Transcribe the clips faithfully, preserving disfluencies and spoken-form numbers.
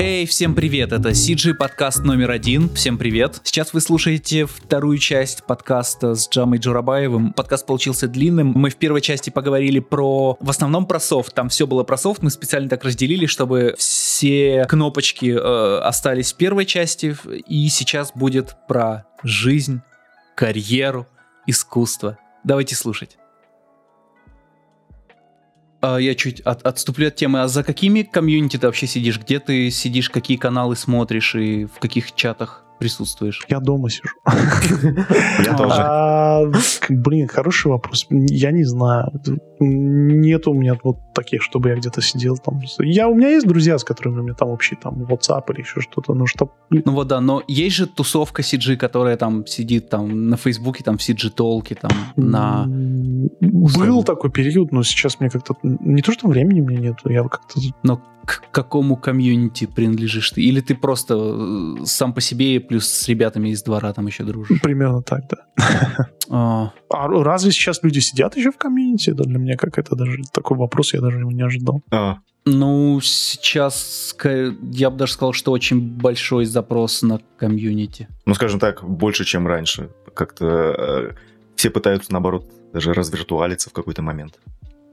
Эй, всем привет, это си джи подкаст номер один, всем привет. Сейчас вы слушаете вторую часть подкаста с Джамой Джурабаевым. Подкаст получился длинным, мы в первой части поговорили про, в основном про софт, там все было про софт, мы специально так разделили, чтобы все кнопочки э, остались в первой части, и сейчас будет про жизнь, карьеру, искусство. Давайте слушать. Я чуть от, отступлю от темы. А за какими комьюнити ты вообще сидишь? Где ты сидишь, какие каналы смотришь и в каких чатах присутствуешь? Я дома сижу. Я тоже. Блин, хороший вопрос. Я не знаю. Нет у меня вот таких, чтобы я где-то сидел там. Я, у меня есть друзья, с которыми у меня там общий там WhatsApp или еще что-то. Ну, чтоб... ну вот да, но есть же тусовка си джи, которая там сидит там на Фейсбуке, там в си джи-толке, там на... Был такой период, но сейчас мне как-то... Не то, что времени мне нету, я как-то... Но к какому комьюнити принадлежишь ты? Или ты просто сам по себе плюс с ребятами из двора там еще дружишь? Примерно так, да. А разве сейчас люди сидят еще в комьюнити? Это для меня как это даже... Такой вопрос я даже не ожидал. Ну, сейчас я бы даже сказал, что очень большой запрос на комьюнити. Ну, скажем так, больше, чем раньше. Как-то все пытаются, наоборот, даже развиртуалиться в какой-то момент.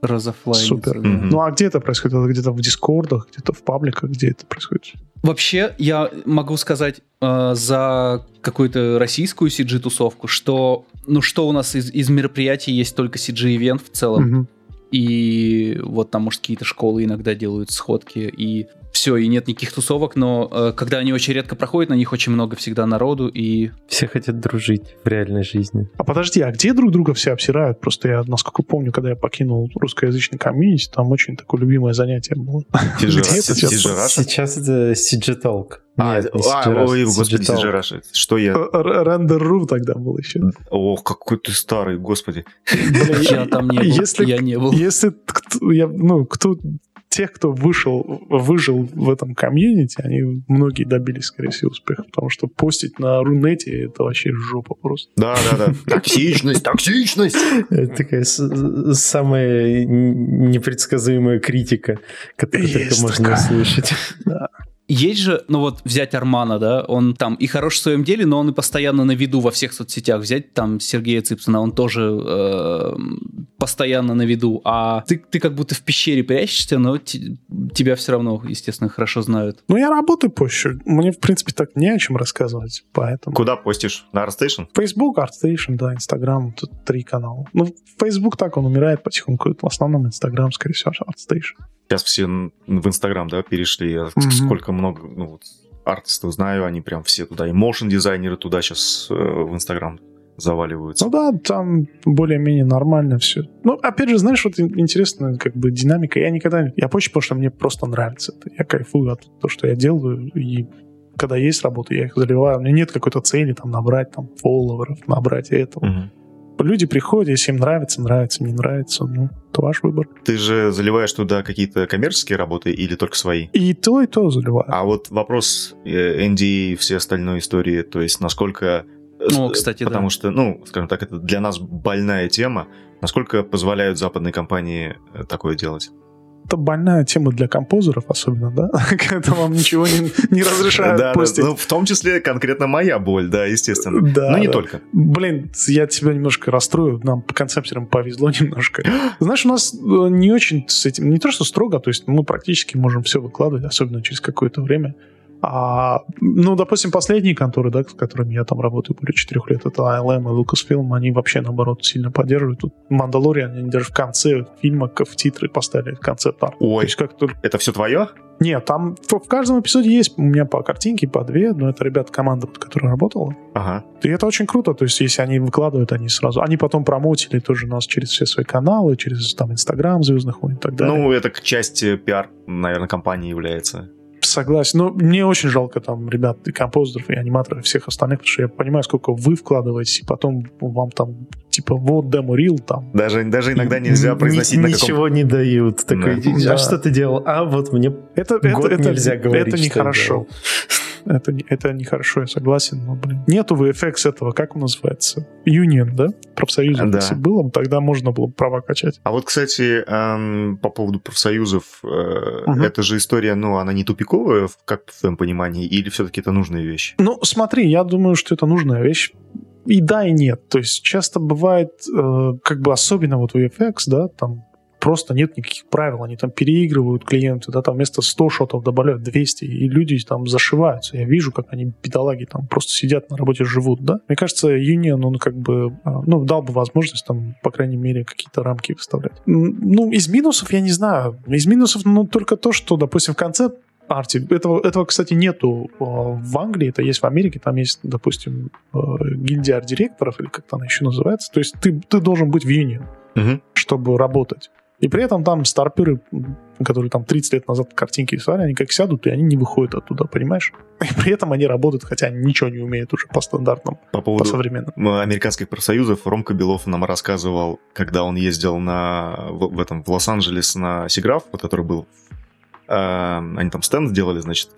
Разофлайниться. Супер. Да. Mm-hmm. Ну, а где это происходит? Это где-то в дискордах, где-то в пабликах, где это происходит? Вообще, я могу сказать э, за какую-то российскую си джи-тусовку, что, ну, что у нас из, из мероприятий есть только си джи-ивент в целом. Mm-hmm. И вот там, может, какие-то школы иногда делают сходки, и все, и нет никаких тусовок, но э, когда они очень редко проходят, на них очень много всегда народу, и... Все хотят дружить в реальной жизни. А подожди, а где друг друга все обсирают? Просто я, насколько помню, когда я покинул русскоязычный комьюнити, там очень такое любимое занятие было. Сейчас это си джи-talk. А, ой, господи, си джи-rush. Что я... Render.ру тогда был еще. О, какой ты старый, господи. Я там не был, я не был. Если, ну, кто... Тех, кто вышел, выжил в этом комьюнити, они многие добились, скорее всего, успеха, потому что постить на Рунете — это вообще жопа просто. Да-да-да. Токсичность, токсичность! Это такая самая непредсказуемая критика, которую только можно услышать. Есть же, ну вот взять Армана, да, он там и хорош в своем деле, но он и постоянно на виду во всех соцсетях. Взять там Сергея Цыпсона, он тоже э, постоянно на виду, а ты, ты как будто в пещере прячешься, но т- тебя все равно, естественно, хорошо знают. Ну я работаю позже, мне в принципе так не о чем рассказывать, поэтому... Куда постишь? На ArtStation? Facebook, ArtStation, да, Instagram, тут три канала. Ну Facebook так, он умирает потихоньку, в основном Instagram, скорее всего, ArtStation. Сейчас все в Инстаграм, да, перешли. Я mm-hmm. сколько много, ну, вот, артистов знаю, они прям все туда. И моушн-дизайнеры туда сейчас э, в Инстаграм заваливаются. Ну да, там более-менее нормально все. Ну, опять же, знаешь, вот интересная как бы динамика. Я никогда... Я почти, потому что мне просто нравится это. Я кайфую от того, что я делаю, и... Когда есть работа, я их заливаю. У меня нет какой-то цели там набрать там фолловеров, набрать этого. Mm-hmm. Люди приходят, если им нравится, нравится, не нравится, ну, это ваш выбор. Ты же заливаешь туда какие-то коммерческие работы или только свои? И то, и то заливаю. А вот вопрос эн ди эй и всей остальной истории, то есть насколько... О, кстати, потому да. что, ну, скажем так, это для нас больная тема. Насколько позволяют западные компании такое делать? Это больная тема для композеров особенно, да? Когда вам ничего не, не разрешают да, постить. Да, ну, в том числе конкретно моя боль, да, естественно. Да, но не да. только. Блин, я тебя немножко расстрою. Нам по концептерам повезло немножко. Знаешь, у нас не очень с этим... Не то, что строго, то есть мы практически можем все выкладывать, особенно через какое-то время. А, ну, допустим, последние конторы, да, с которыми я там работаю более четырех лет, это ай эл эм и Lucasfilm, они вообще, наоборот, сильно поддерживают. Тут «Мандалориан», они даже в конце фильма, в титры поставили концепт-арт. Ой, то есть, как только... это все твое? Нет, там в каждом эпизоде есть у меня по картинке, по две, но это, ребята, команда, которая работала. Ага. И это очень круто, то есть, если они выкладывают, они сразу... Они потом промоутили тоже нас через все свои каналы, через там Instagram, «Звездных войн» и так далее. Ну, это часть пиар, наверное, компании является... Согласен. Но мне очень жалко там ребят и композиторов, и аниматоров, и всех остальных, потому что я понимаю, сколько вы вкладываетесь, и потом вам там типа вот демо-рил там. Даже, даже иногда нельзя и произносить ни, на каком... Ничего не дают. Такой, да. А да. что ты делал? А вот мне это, год это, нельзя это, говорить. Это нехорошо. это, это нехорошо, я согласен, но, блин, нету ви эф экс этого, как он называется? Юнион, да? Профсоюз, да. Если было, тогда можно было права качать. А вот, кстати, эм, по поводу профсоюзов, э, угу. это же история, ну, она не тупиковая, как в твоем понимании, или все-таки это нужная вещь? Ну, смотри, я думаю, что это нужная вещь. И да, и нет. То есть часто бывает, э, как бы особенно вот у ви эф экс, да, там просто нет никаких правил, они там переигрывают клиенты, да, там вместо сто шотов добавляют двести, и люди там зашиваются. Я вижу, как они, бедолаги, там просто сидят на работе, живут, да. Мне кажется, Union, он как бы, ну, дал бы возможность там, по крайней мере, какие-то рамки выставлять. Ну, из минусов я не знаю. Из минусов, ну, только то, что, допустим, в конце арте. Этого, этого, кстати, нету в Англии, это есть в Америке, там есть, допустим, гильдия арт-директоров, или как-то она еще называется. То есть ты, ты должен быть в Union, угу. чтобы работать. И при этом там старперы, которые там тридцать лет назад картинки рисовали, они как сядут, и они не выходят оттуда, понимаешь? И при этом они работают, хотя они ничего не умеют уже по стандартам, по поводу по современным. Американских профсоюзов Ромка Белов нам рассказывал, когда он ездил на, в, в, этом, в Лос-Анджелес на Сиграф, вот который был. Они там стенд сделали, значит.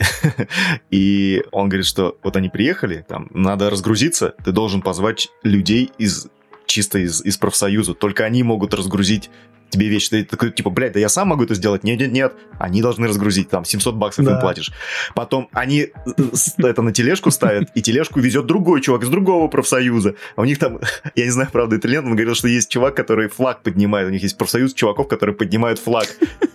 И он говорит, что вот они приехали, там надо разгрузиться, ты должен позвать людей из чисто из, из профсоюза. Только они могут разгрузить тебе вещь. Ты такой, типа, блядь, да я сам могу это сделать? Нет, нет, нет. Они должны разгрузить. Там семьсот баксов да. им платишь. Потом они это на тележку ставят, и тележку везет другой чувак из другого профсоюза. А у них там, я не знаю, правда, это или нет, он говорил, что есть чувак, который флаг поднимает. У них есть профсоюз чуваков, которые поднимают флаг.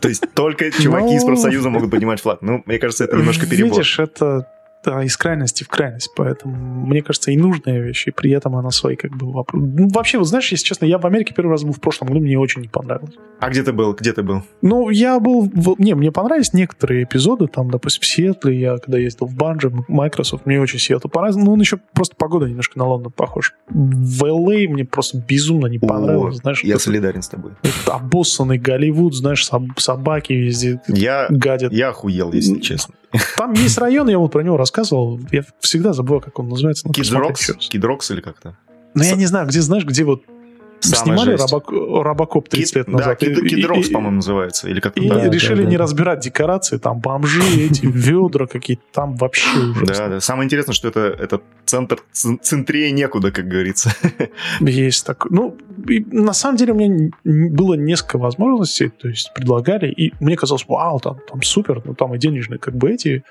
То есть только чуваки из профсоюза могут поднимать флаг. Ну, мне кажется, это немножко перебор. Видишь, это... Да, из крайности в крайность, поэтому мне кажется, и нужная вещь, и при этом она свои как бы вопросы. Ну, вообще, вот знаешь, если честно, я в Америке первый раз был в прошлом году, мне очень не понравилось. А где ты был? Где ты был? Ну, я был... В... Не, мне понравились некоторые эпизоды, там, допустим, в Сиэтле, я когда ездил в Банджи, Microsoft, мне очень Сиэтл понравился, но он еще просто погода немножко на Лондон похож. В эл эй мне просто безумно не понравилось, О, знаешь. Я тут... солидарен с тобой. Это обоссанный Голливуд, знаешь, соб... собаки везде я... гадят. Я охуел, если честно. Там есть район, я вот про него рассказывал, я всегда забыл, как он называется. Кидрокс? Кидрокс или как-то? Ну, С... я не знаю, где, знаешь, где вот Самая снимали Робок... Робокоп тридцать Кид... лет назад. Да, Кид... и... Кидрокс, и... по-моему, называется. Или как-то, и да, решили да, да. не разбирать декорации, там бомжи эти, ведра какие-то, там вообще ужасно. Да, да. Самое интересное, что это, это центр, центрее некуда, как говорится. Есть такое. Ну, и на самом деле у меня было несколько возможностей, то есть предлагали, и мне казалось, вау, там, там супер, ну там и денежные как бы эти...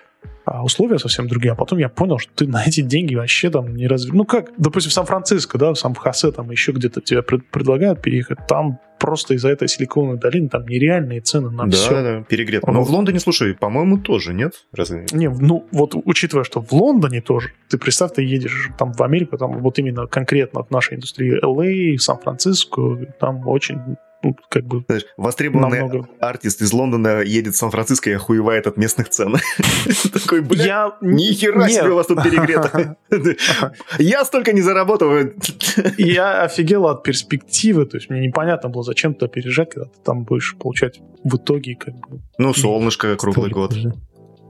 А условия совсем другие. А потом я понял, что ты на эти деньги вообще там не разве... Ну как, допустим, в Сан-Франциско, да, в Сан-Хосе, там еще где-то тебе пред- предлагают переехать. Там просто из-за этой силиконовой долины там нереальные цены на да, все. Да, да, перегрет. Но в Лондоне, слушай, по-моему, тоже, нет? Разве... Не, ну вот учитывая, что в Лондоне тоже, ты представь, ты едешь там в Америку, там вот именно конкретно в нашей индустрии эл эй, Сан-Франциско, там очень... Ну, как бы знаешь, востребованный намного... артист из Лондона едет в Сан-Франциско и охуевает от местных цен. Такой, бля, нихера себе у вас тут перегрето. Я столько не заработаю. Я офигел от перспективы. То есть мне непонятно было, зачем ты опережать, когда ты там будешь получать в итоге как бы... Ну, солнышко круглый год.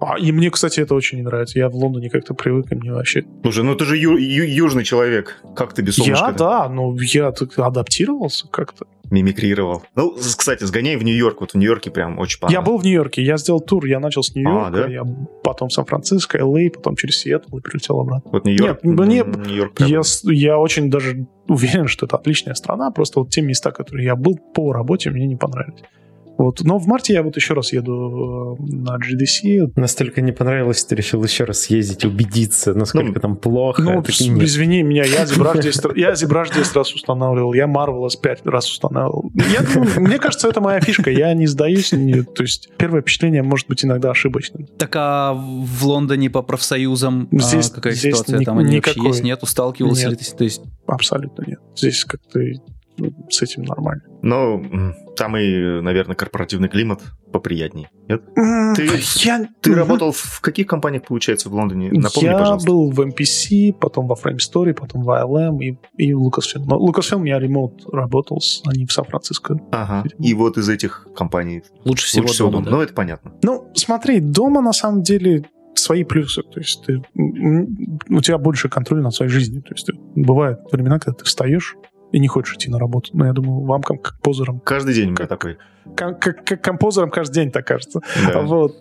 А, и мне, кстати, это очень не нравится. Я в Лондоне как-то привык, и мне вообще... Слушай, ну ты же ю- ю- южный человек. Как ты без солнышка? Я, да, но я адаптировался как-то. Мимикрировал. Ну, кстати, сгоняй в Нью-Йорк. Вот в Нью-Йорке прям очень понравилось. Я был в Нью-Йорке. Я сделал тур. Я начал с Нью-Йорка, а, да? я потом Сан-Франциско, эл эй, потом через Сиэтл и прилетел обратно. Вот Нью-Йорк? Нет, мне... Нью-Йорк прям... я, я очень даже уверен, что это отличная страна. Просто вот те места, которые я был по работе, мне не понравились. Вот. Но в марте я вот еще раз еду на джи ди си. Настолько не понравилось, что решил еще раз съездить, убедиться, насколько ну, там плохо. Ну, извини меня, я ZBrush десять раз устанавливал, я Marvelous пять раз устанавливал. Мне кажется, это моя фишка, я не сдаюсь. То есть первое впечатление может быть иногда ошибочным. Так а в Лондоне по профсоюзам какая ситуация? Там они вообще есть, нету, сталкивался ли ты? Абсолютно нет. Здесь как-то... с этим нормально. Ну, там и, наверное, корпоративный климат поприятней, нет? Mm, ты я... ты mm-hmm. работал в каких компаниях, получается, в Лондоне? Напомни, я пожалуйста. Я был в эм пи си, потом во Framestore, потом в ай эл эм и, и в Lucasfilm. Но Lucasfilm я ремонт работал, они в Сан-Франциско. Ага. И вот из этих компаний лучше всего, лучше всего дома. дома. Да. Ну, это понятно. Ну, смотри, дома, на самом деле... свои плюсы, то есть ты, у тебя больше контроля над своей жизнью, то есть ты, бывают времена, когда ты встаешь, и не хочешь идти на работу. Но я думаю, вам, как композерам... Каждый день как, такой. Как, как, как композерам каждый день так кажется. Да. Вот.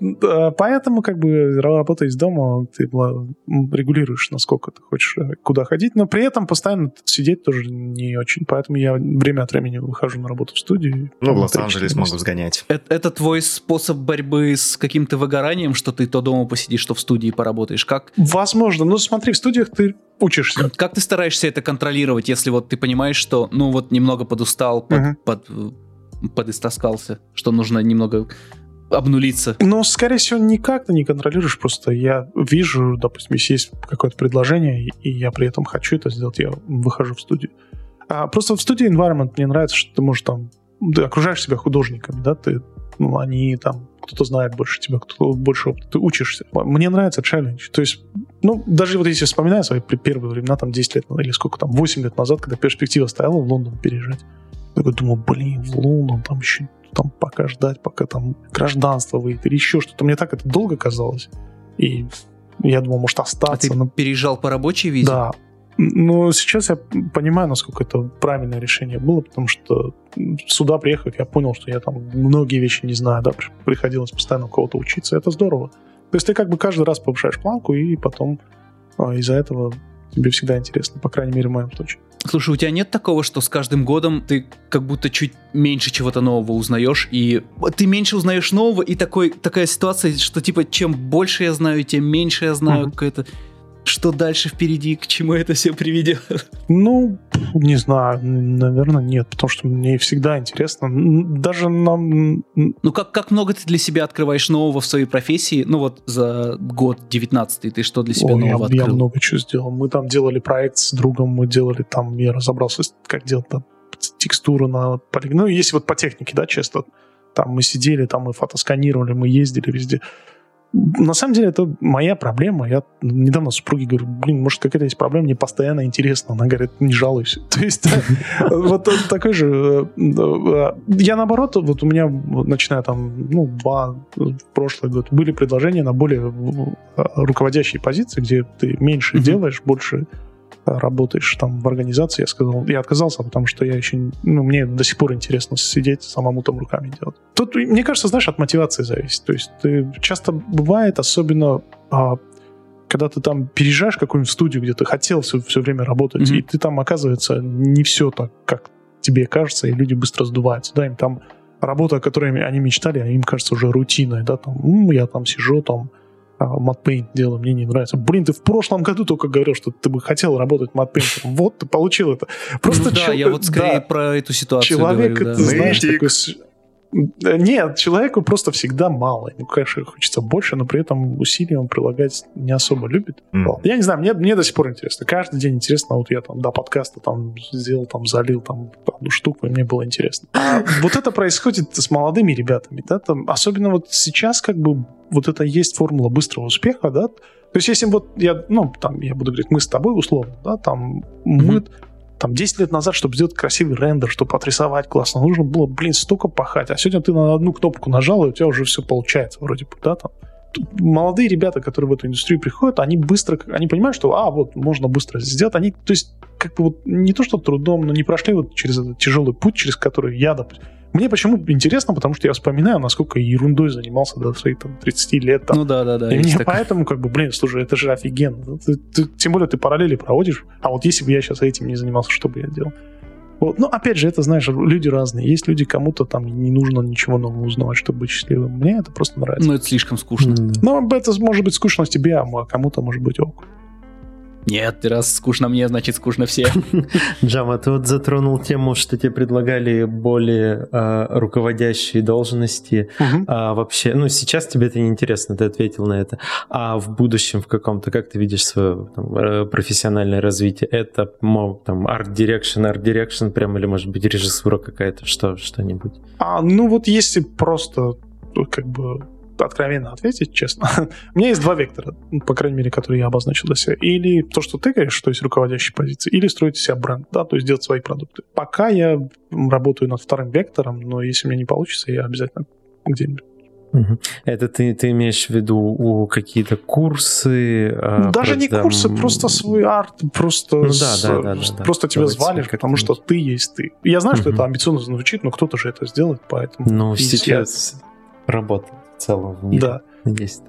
Поэтому, как бы, работа из дома, ты регулируешь, насколько ты хочешь куда ходить, но при этом постоянно сидеть тоже не очень. Поэтому я время от времени выхожу на работу в студию. Ну, в Лос-Анджелес могу сгонять. Это, это твой способ борьбы с каким-то выгоранием, что ты то дома посидишь, то в студии поработаешь? Как? Возможно. Ну, смотри, в студиях ты учишься. Как, как ты стараешься это контролировать, если вот ты понимаешь, что, ну, вот немного подустал, под, uh-huh. под, подистоскался, что нужно немного обнулиться? Ну, скорее всего, никак ты не контролируешь, просто я вижу, допустим, если есть какое-то предложение, и я при этом хочу это сделать, я выхожу в студию. А просто в студии environment мне нравится, что ты можешь там, ты окружаешь себя художниками, да, ты, ну, они там, кто-то знает больше тебя, кто-то больше опыта, ты учишься. Мне нравится челлендж, то есть, ну, даже вот если вспоминаю свои первые времена, там, десять лет, или сколько там, восемь лет назад, когда перспектива стояла в Лондон переезжать, я думал, блин, в Лондон, там еще там пока ждать, пока там гражданство выйдет или еще что-то. Мне так это долго казалось. И я думал, может, остаться. А ты но... переезжал по рабочей визе? Да. Но сейчас я понимаю, насколько это правильное решение было, потому что сюда приехав, я понял, что я там многие вещи не знаю, да, приходилось постоянно у кого-то учиться. Это здорово. То есть ты как бы каждый раз повышаешь планку, и потом из-за этого тебе всегда интересно, по крайней мере, в моем случае. Слушай, у тебя нет такого, что с каждым годом ты как будто чуть меньше чего-то нового узнаешь, и ты меньше узнаешь нового, и такой, такая ситуация, что типа, чем больше я знаю, тем меньше я знаю, mm-hmm. какое-то... Что дальше впереди, к чему это все приведет? Ну, не знаю, наверное, нет, потому что мне всегда интересно. Даже нам... Ну, как, как много ты для себя открываешь нового в своей профессии? Ну, вот за год девятнадцатый ты что для себя О, нового я, открыл? Я много чего сделал. Мы там делали проект с другом, мы делали там, я разобрался, как делать там текстуру на полигон. Ну, если вот по технике, да, честно. Там мы сидели, там мы фотосканировали, мы ездили везде. На самом деле это моя проблема. Я недавно супруге говорю, блин, может, какая-то есть проблема, мне постоянно интересно. Она говорит, не жалуйся. То есть вот такой же... Я наоборот, вот у меня, начиная там, ну, два, прошлый год, были предложения на более руководящие позиции, где ты меньше делаешь, больше работаешь там в организации. Я сказал, я отказался, потому что я еще... Ну, мне до сих пор интересно сидеть, самому там руками делать. Тут, мне кажется, знаешь, от мотивации зависит. То есть ты, часто бывает, особенно а, когда ты там переезжаешь в какую-нибудь студию, где ты хотел все, все время работать, mm-hmm. и ты там, оказывается, не все так, как тебе кажется, и люди быстро сдуваются. Да, им там работа, о которой они мечтали, им кажется уже рутиной. Да, там, ну, я там сижу, там матпейнт дело, мне не нравится. Блин, ты в прошлом году только говорил, что ты бы хотел работать матпейнтом. Вот, ты получил это. Просто ну, да, человек, я вот скорее да, про эту ситуацию человек, говорю. Человек, да. знаешь, такой... Нет, человеку просто всегда мало. Ему, конечно, хочется больше, но при этом усилия он прилагать не особо любит. Mm. Я не знаю, мне, мне до сих пор интересно. Каждый день интересно. Вот я там до подкаста там сделал, там залил там одну штуку, и мне было интересно. А вот это происходит с молодыми ребятами. Да? Там, особенно вот сейчас как бы вот это и есть формула быстрого успеха, да? То есть если вот я, ну, там, я буду говорить, мы с тобой, условно, да, там, mm-hmm. мы, там, десять лет назад, чтобы сделать красивый рендер, чтобы отрисовать классно, нужно было, блин, столько пахать, а сегодня ты на одну кнопку нажал, и у тебя уже все получается, вроде бы, да, там. Молодые ребята, которые в эту индустрию приходят, они быстро, они понимают, что, а, вот, можно быстро сделать, они, то есть, как бы вот не то, что трудом, но не прошли вот через этот тяжелый путь, через который я, допустим, мне почему интересно, потому что я вспоминаю, насколько ерундой занимался до своих там, тридцати лет. Там. Ну да, да, да. И мне такое. Поэтому, как бы, блин, слушай, это же офигенно. Ты, ты, тем более ты параллели проводишь. А вот если бы я сейчас этим не занимался, что бы я делал? Вот. Но опять же, это, знаешь, люди разные. Есть люди, кому-то там не нужно ничего нового узнавать, чтобы быть счастливым. Мне это просто нравится. Ну это слишком скучно. Mm-hmm. Ну это может быть скучно тебе, а кому-то может быть ок. Нет, раз скучно мне, значит скучно всем. Джама, ты вот затронул тему, что тебе предлагали более э, руководящие должности. Угу. А, вообще, ну сейчас тебе это неинтересно, ты ответил на это. А в будущем в каком-то, как ты видишь свое там, профессиональное развитие? Это там арт-дирекшн, арт-дирекшн прям, или может быть режиссура какая-то, что, что-нибудь? А, ну вот если просто как бы... откровенно ответить, честно. У меня есть два вектора, по крайней мере, которые я обозначил для себя. Или то, что ты говоришь, то есть руководящие позиции, или строить себе бренд, да, то есть делать свои продукты. Пока я работаю над вторым вектором, но если мне не получится, я обязательно где-нибудь Это ты, ты имеешь в виду какие-то курсы? Даже просто... не курсы, просто свой арт. Просто, ну, да, с... да, да, да, просто да. тебя Давайте звали, потому что ты есть ты. Я знаю, что это амбициозно звучит, но кто-то же это сделает, поэтому... Ну, сейчас я... работает в целом в мире. Да.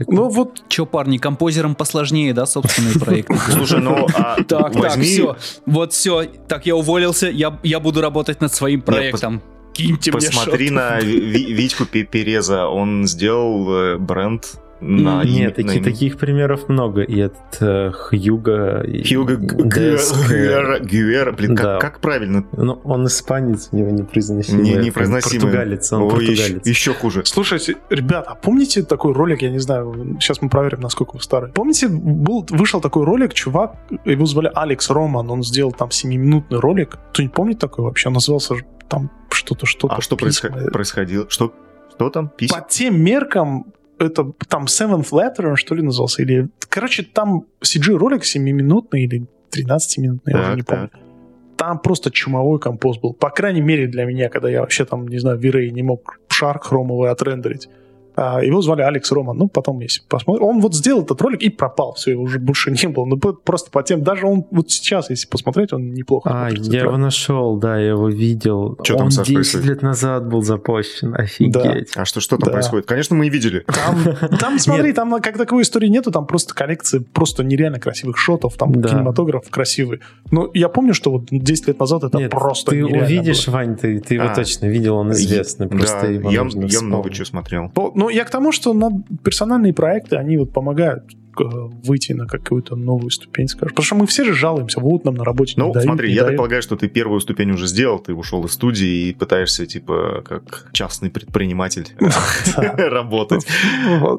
Ну вот, че, парни, композерам посложнее, да, собственные проекты? Слушай, ну, а так, так, все, вот все, так, я уволился, я буду работать над своим проектом. Киньте мне шот. Посмотри на Витьку Переза, он сделал бренд. На Нет, им, таки, на таких примеров много. И этот Хьюго... Хьюго Гюэра. Блин, да. как, как правильно? Но он испанец, у него непроизносимый. Не, непроизносимый. Португалец, он Ой, португалец. Еще, еще хуже. Слушайте, ребята, помните такой ролик, я не знаю, сейчас мы проверим, насколько вы старый. Помните, был, вышел такой ролик, чувак, его звали Алекс Роман, он сделал там семиминутный ролик. Кто-нибудь помнит такой вообще? Он назывался там что-то, что-то. А что происход... происходило? Что, что там? Пись? По тем меркам... Это там Seventh Letter, что ли, назывался? Или... Короче, там си джи-ролик семиминутный или тринадцатиминутный, я уже не помню. Там просто чумовой композ был. По крайней мере, для меня, когда я вообще там, не знаю, в V-Ray не мог шар хромовый отрендерить. Его звали Алекс Роман. Ну, потом, если посмотрим... Он вот сделал этот ролик и пропал. Все, его уже больше не было. Ну, просто по тем... Даже он вот сейчас, если посмотреть, он неплохо. А, я его нашел, да, я его видел. Что он там, Саш, десять происходит? Лет назад был запущен. Офигеть. Да. А что, что там да. происходит? Конечно, мы и видели. Там, там смотри, там как таковой истории нету. Там просто коллекция просто нереально красивых шотов. Там да. кинематограф красивый. Но я помню, что вот десять лет назад это Нет, просто ты увидишь, было. Вань, ты, ты его а. точно видел, он известный. Да, просто его я, я много чего смотрел. Ну, я к тому, что персональные проекты, они вот помогают выйти на какую-то новую ступень, скажем. Потому что мы все же жалуемся, вот нам на работе не дают. Ну, смотри, я так полагаю, что ты первую ступень уже сделал, ты ушел из студии и пытаешься, типа, как частный предприниматель работать.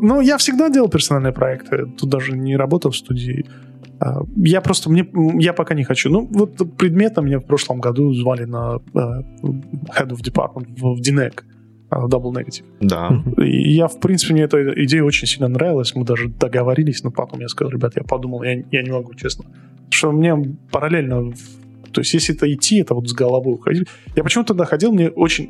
Ну, я всегда делал персональные проекты, тут даже не работал в студии. Я просто, мне, я пока не хочу. Ну, вот предметно меня в прошлом году звали на Head of Department в ди эн и джи. Double Negative. Да. И я, в принципе, мне эта идея очень сильно нравилась. Мы даже договорились, но потом я сказал, ребят, я подумал, я, я не могу, честно. Потому что мне параллельно... То есть, если это идти, это вот с головой уходить. Я почему-то тогда ходил, мне очень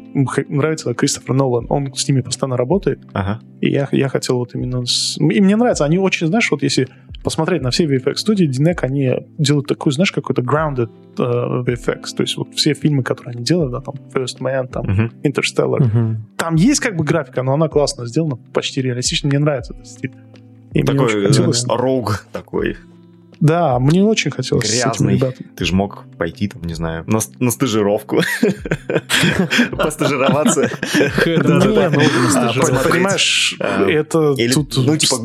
нравится Кристофер Нолан. Он с ними постоянно работает. Ага. И я, я хотел вот именно... С... И мне нравится. Они очень, знаешь, вот если посмотреть на все ви эф экс-студии, ди эн и джи, они делают такой, знаешь, какой-то grounded uh, ви эф экс. То есть, вот все фильмы, которые они делают, да, там First Man, там uh-huh. Interstellar, uh-huh. там есть как бы графика, но она классно сделана, почти реалистично. Мне нравится этот стиль. И такой мне очень хотелось... рог такой... Да, мне очень хотелось. Грязный. Ты же мог пойти, там, не знаю, на, на стажировку. Постажироваться. Понимаешь, это тут... Ну, типа,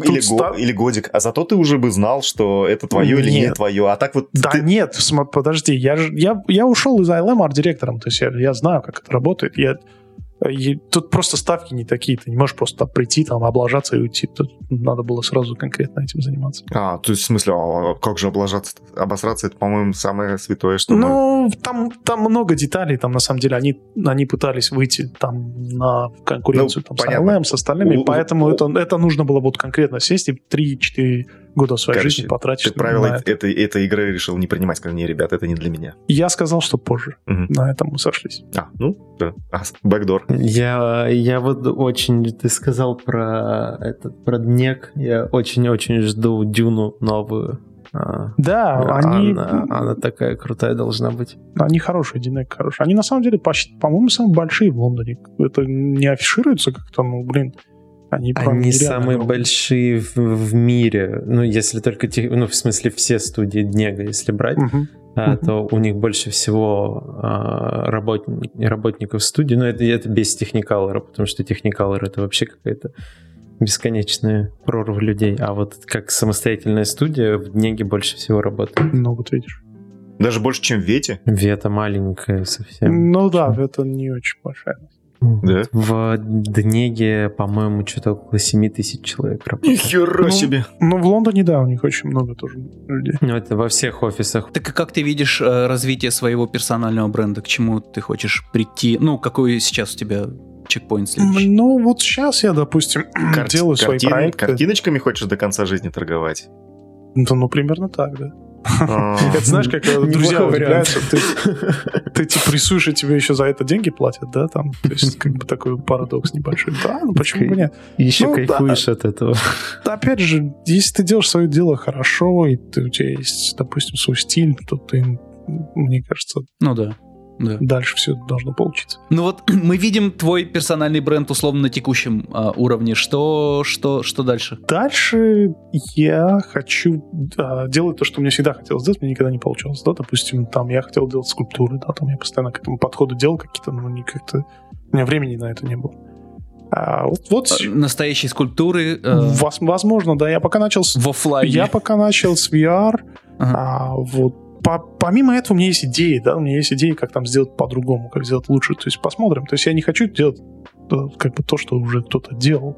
или годик. А зато ты уже бы знал, что это твое или не твое. А так вот... Да нет, подожди. Я ушел из ай эл эм арт-директором. То есть я знаю, как это работает. Я... И тут просто ставки не такие. Ты не можешь просто прийти, там, облажаться и уйти. Тут надо было сразу конкретно этим заниматься. А, то есть, в смысле, а как же облажаться? Обосраться, это, по-моему, самое святое, что... Ну, мы... там, там много деталей, там, на самом деле, они, они пытались выйти там на конкуренцию, ну, там, с ай эл эм, с остальными, у, поэтому у... Это, это нужно было вот конкретно сесть и три-четыре года своей Короче, жизни потратишь. Ты правила этой, этой игры решил не принимать. Скажи, не, ребят, это не для меня. Я сказал, что позже. Угу. На этом мы сошлись. А, ну, да. А, бэкдор. Я, я вот очень, ты сказал про этот, про ди эн и джи, я очень-очень жду Дюну новую. Да, а, они... Она, она такая крутая должна быть. Они хорошие, ди эн и джи хорошие. Они на самом деле, почти, по-моему, самые большие в Лондоне. Это не афишируется как-то, ну, блин. Они, они самые много. большие в, в мире. Ну, если только, тех, ну, в смысле, все студии ди эн и джи, если брать, uh-huh. а, uh-huh. то у них больше всего а, работ, работников студии. Но это, это без техникалора, потому что техникалор — это вообще какая-то бесконечная прорва людей. А вот как самостоятельная студия в ди эн и джи больше всего работает. Ну, вот видишь. Даже больше, чем в Вете? Вета маленькая совсем. Ну да, Вета не очень большая. Да? В ди эн и джи, по-моему, что-то около семь тысяч человек работает. Нихера ну, себе! Ну, в Лондоне, да, у них очень много тоже людей. Ну, это во всех офисах. Так как ты видишь развитие своего персонального бренда? К чему ты хочешь прийти? Ну, какой сейчас у тебя чекпоинт следующий? Ну, вот сейчас я, допустим, Кар- делаю картин- свои проекты. Картиночками хочешь до конца жизни торговать? Да, ну, примерно так, да. Это знаешь, как друзья являются, ты типа рисуешь, и тебе еще за это деньги платят, да, там, то есть как бы такой парадокс небольшой. Да, ну почему бы нет? Еще кайфуешь от этого. Опять же, если ты делаешь свое дело хорошо, и у тебя есть, допустим, свой стиль, то ты, мне кажется... Ну да. Да. Дальше все должно получиться. Ну вот мы видим твой персональный бренд условно на текущем а, уровне. Что, что, что дальше? Дальше я хочу а, делать то, что мне всегда хотелось сделать, мне никогда не получилось. Да? Допустим, там я хотел делать скульптуры, да, там я постоянно к этому подходу делал какие-то, но ну, как-то у меня времени на это не было. А, вот, вот... Настоящие скульптуры. Э... Возможно, да. Я пока начал с... в офлайне. Я пока начал с ви ар. Ага. А, вот. Помимо этого, у меня есть идеи, да, у меня есть идеи, как там сделать по-другому, как сделать лучше. То есть посмотрим. То есть я не хочу делать как бы то, что уже кто-то делал.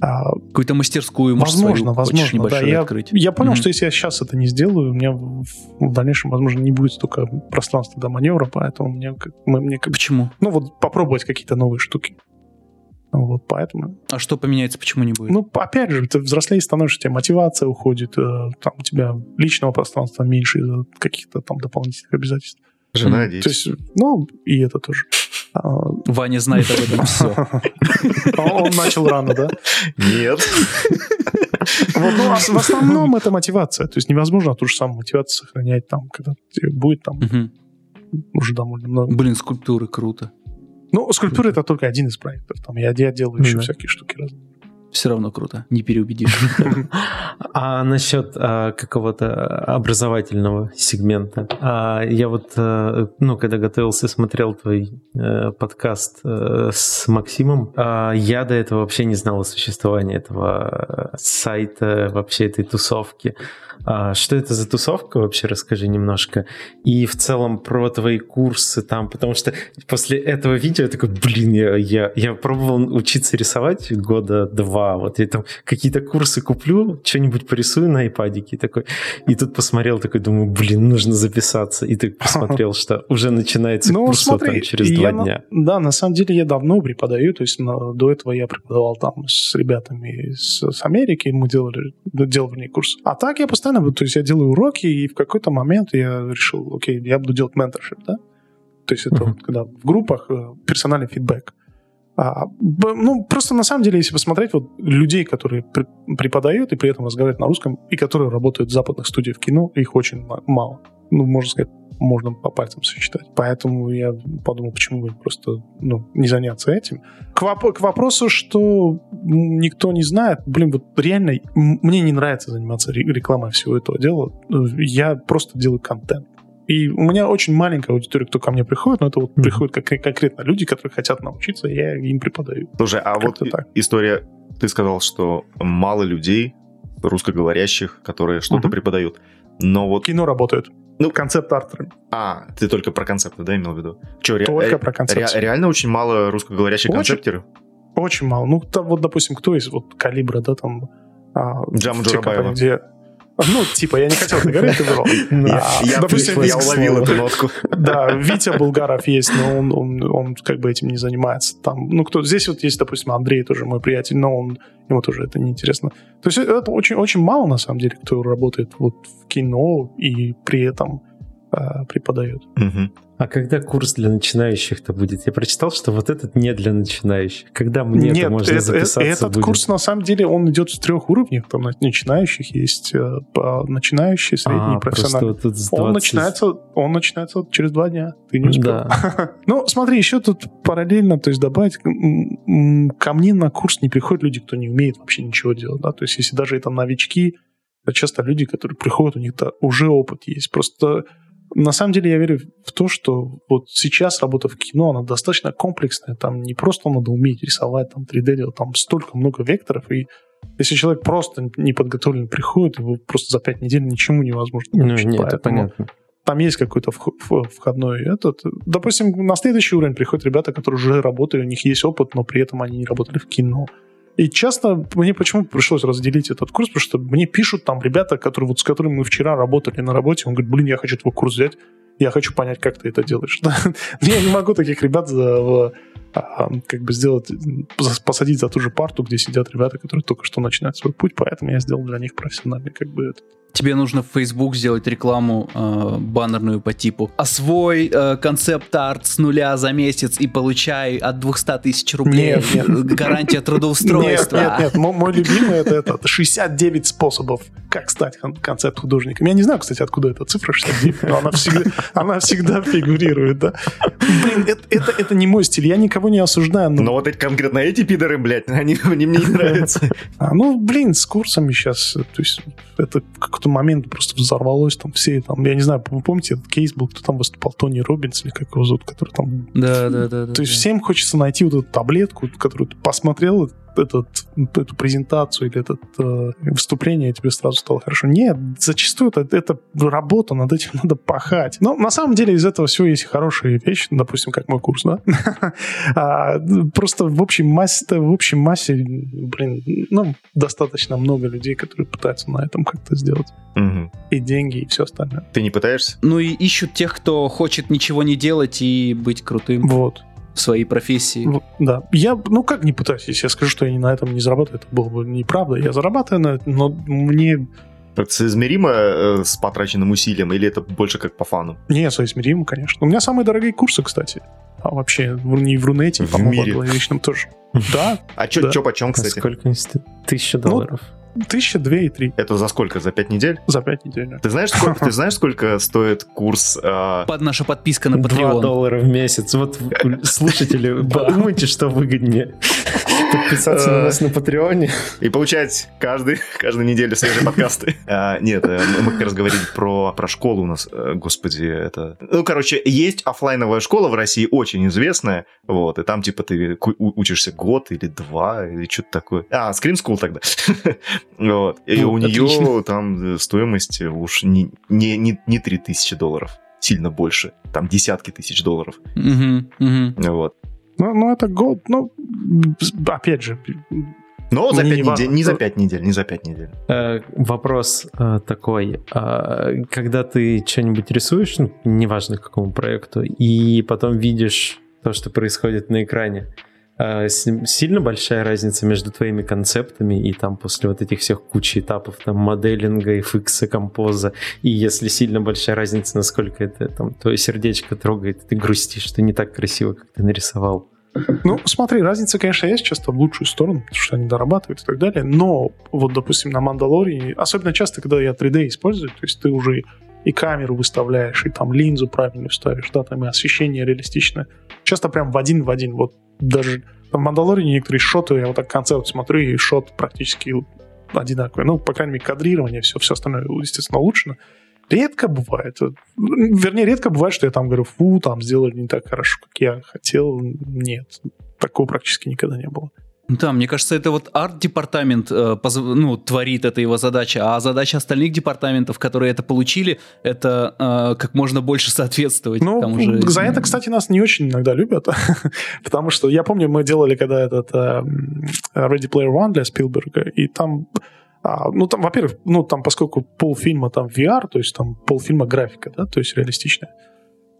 А какую-то мастерскую, может, возможно, возможно, небольшую, да, я, открыть. Я понял, mm-hmm. что если я сейчас это не сделаю, у меня в, в дальнейшем, возможно, не будет столько пространства до маневра, поэтому мне, мы, мне как... Почему? Ну вот попробовать какие-то новые штуки. Вот, поэтому... А что поменяется, почему не будет? Ну, опять же, ты взрослее становишься, у тебя мотивация уходит, там у тебя личного пространства меньше из-за каких-то там дополнительных обязательств. Жена, дети. То есть, ну, и это тоже. Ваня знает об этом все. Он начал рано, да? Нет. Ну, в основном это мотивация. То есть невозможно ту же самую мотивацию сохранять там, когда будет там уже довольно много. Блин, скульптуры круто. Ну, скульптура — это только один из проектов. Там я, я делаю еще да. всякие штуки разные. Все равно круто, не переубедишь. А насчет а, какого-то образовательного сегмента. А, я вот, а, ну, когда готовился, смотрел твой а, подкаст а, с Максимом, а, я до этого вообще не знал о существовании этого сайта, вообще этой тусовки. А, что это за тусовка вообще? Расскажи немножко. И в целом про твои курсы там, потому что после этого видео я такой, блин, я, я, я пробовал учиться рисовать года два. Вот я там какие-то курсы куплю, что-нибудь порисую на айпадике такой. И тут посмотрел, такой, думаю, блин, нужно записаться. И ты посмотрел, что уже начинается ну, курс через два дня. На, да, на самом деле я давно преподаю. То есть на, до этого я преподавал там с ребятами с, с Америки. Мы делали, делали курс. А так я постоянно, то есть я делаю уроки, и в какой-то момент я решил, окей, я буду делать менторшип, да? То есть это uh-huh. вот, когда в группах персональный фидбэк. А, ну, просто на самом деле, если посмотреть вот людей, которые при, преподают и при этом разговаривают на русском, и которые работают в западных студиях кино, их очень мало. Ну, можно сказать, можно по пальцам сосчитать. Поэтому я подумал, почему бы просто ну, не заняться этим. К, воп- к вопросу, что никто не знает, блин, вот реально мне не нравится заниматься рекламой всего этого дела. Я просто делаю контент. И у меня очень маленькая аудитория, кто ко мне приходит, но это вот mm-hmm. приходят как- конкретно люди, которые хотят научиться, и я им преподаю. Слушай, а как-то вот так. История, ты сказал, что мало людей русскоговорящих, которые что-то mm-hmm. преподают, но вот... Кино работают. Ну, концепт-артеры. А, ты только про концепты, да, имел в виду? Че, ре- только ре- про концепты. Ре- реально очень мало русскоговорящих концептеров? Очень мало. Ну, там вот, допустим, кто из вот «Калибра», да, там... Джама Джурабаева. Ну, типа, я не хотел это говорить, ты врал. Я уловил эту нотку. Да, Витя Булгаров есть, но он, он, он как бы этим не занимается. Там, ну, кто, здесь вот есть, допустим, Андрей, тоже мой приятель, но он, ему тоже это неинтересно. То есть это очень, очень мало, на самом деле, кто работает вот в кино и при этом э, преподает. Угу. А когда курс для начинающих-то будет? Я прочитал, что вот этот не для начинающих. Когда мне это можно это, записаться Нет, этот будет? Курс, на самом деле, он идет в трех уровнях. Там начинающих есть, начинающие, средний, а, профессиональный. Вот двадцать... он, начинается, он начинается через два дня. Ты не успел. Да. Ну, смотри, еще тут параллельно, то есть добавить, ко мне на курс не приходят люди, кто не умеет вообще ничего делать. Да? То есть если даже это новички, это часто люди, которые приходят, у них-то уже опыт есть. Просто... На самом деле я верю в то, что вот сейчас работа в кино, она достаточно комплексная. Там не просто надо уметь рисовать, там три дэ делать, там столько много векторов. И если человек просто неподготовлен приходит, его просто за пять недель ничему невозможно научить. Ну, нет, это понятно. Там есть какой-то входной этот. Допустим, на следующий уровень приходят ребята, которые уже работали, у них есть опыт, но при этом они не работали в кино. И часто мне почему пришлось разделить этот курс, потому что мне пишут там ребята, которые, вот, с которыми мы вчера работали на работе, он говорит, блин, я хочу твой курс взять, я хочу понять, как ты это делаешь. Я не могу таких ребят как бы сделать, посадить за ту же парту, где сидят ребята, которые только что начинают свой путь, поэтому я сделал для них профессиональный как бы это. Тебе нужно в Facebook сделать рекламу э, баннерную по типу «Освой э, концепт-арт с нуля за месяц и получай от двести тысяч рублей нет, нет. гарантия трудоустройства». Нет, нет, нет. М- мой любимый это, это шестьдесят девять способов, как стать концепт-художником. Я не знаю, кстати, откуда эта цифра шестьдесят девять, но она всегда, она всегда фигурирует. Да? Блин, это, это, это не мой стиль, я никого не осуждаю. Но, но вот эти, конкретно эти пидоры, блядь, они, они мне не нравятся. А, ну, блин, с курсами сейчас, то есть это как в тот момент просто взорвалось, там все, там, я не знаю, вы помните, этот кейс был, кто там выступал, Тони Роббинс или как его зовут, который там... Да, да, да. То да, есть да. Всем хочется найти вот эту таблетку, которую ты посмотрел, этот, эту презентацию или это э, выступление, и тебе сразу стало хорошо. Нет, зачастую это, это работа, над этим надо пахать. Но на самом деле из этого всего есть хорошие вещи, допустим, как мой курс, да? Просто в общей массе, блин, ну, достаточно много людей, которые пытаются на этом как-то сделать. И деньги, и все остальное. Ты не пытаешься? Ну и ищут тех, кто хочет ничего не делать и быть крутым. Вот. В своей профессии. Да. Я, ну как не пытаюсь, если я скажу, что я на этом не зарабатываю, это было бы неправда. Я зарабатываю на этом, но мне... Это соизмеримо с потраченным усилием или это больше как по фану? Не, соизмеримо, конечно. У меня самые дорогие курсы, кстати. А вообще, не в Рунете, в мире. В личном тоже. Да. А чё почем, кстати? Сколько? Тысяча долларов. Тысяча, две и три. Это за сколько? За пять недель? За пять недель, да. Ты знаешь, сколько, ты знаешь, сколько стоит курс... Э... Под наша подписка на Patreon. Два доллара в месяц. Вот, слушатели, подумайте, что выгоднее. Подписаться на нас на Патреоне. И получать каждую неделю свежие подкасты. Нет, мы как раз говорили про школу у нас. Господи, это... Ну, короче, есть офлайновая школа в России, очень известная. Вот, и там, типа, ты учишься год или два, или что-то такое. А, Scream School тогда. Вот. И ну, у нее отлично. Там стоимость уж не, не, не, не три тысячи долларов, сильно больше, там десятки тысяч долларов. Mm-hmm. Mm-hmm. Вот. Ну, ну, это год, ну, опять же... Но за пять не, недель, не за пять недель, не за пять недель. Э, вопрос э, такой. Э, когда ты что-нибудь рисуешь, ну, неважно к какому проекту, и потом видишь то, что происходит на экране, сильно большая разница между твоими концептами и там после вот этих всех кучи этапов там моделинга, эф икс, композа, и если сильно большая разница, насколько это там твое сердечко трогает, ты грустишь, ты не так красиво, как ты нарисовал. Ну, смотри, разница, конечно, есть часто в лучшую сторону, потому что они дорабатывают и так далее, но вот, допустим, на Мандалории, особенно часто, когда я три дэ использую, то есть ты уже и камеру выставляешь, и там линзу правильно ставишь, да, там и освещение реалистичное. Часто прям в один в один, вот даже в Мандалорине некоторые шоты, я вот так концепт смотрю, и шот практически одинаковый. Ну, по крайней мере, кадрирование, все, все остальное, естественно, улучшено. Редко бывает. Вернее, редко бывает, что я там говорю, фу, там сделали не так хорошо, как я хотел. Нет, такого практически никогда не было. Да, мне кажется, это вот арт-департамент э, позв- ну, творит, это его задача, а задача остальных департаментов, которые это получили, это э, как можно больше соответствовать. Ну, тому же... за это, кстати, нас не очень иногда любят, потому что, я помню, мы делали когда этот э, Ready Player One для Спилберга, и там... А, ну, там, во-первых, ну, там, поскольку полфильма там ви ар, то есть там полфильма графика, да, то есть реалистичная.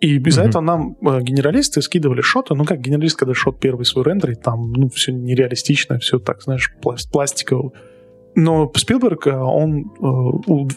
И из-за mm-hmm. этого нам э, генералисты скидывали шоты. Ну, как генералист, когда шот первый свой рендерит, там, ну, все нереалистично, все так, знаешь, пласт- пластиково. Но Спилберг, он э,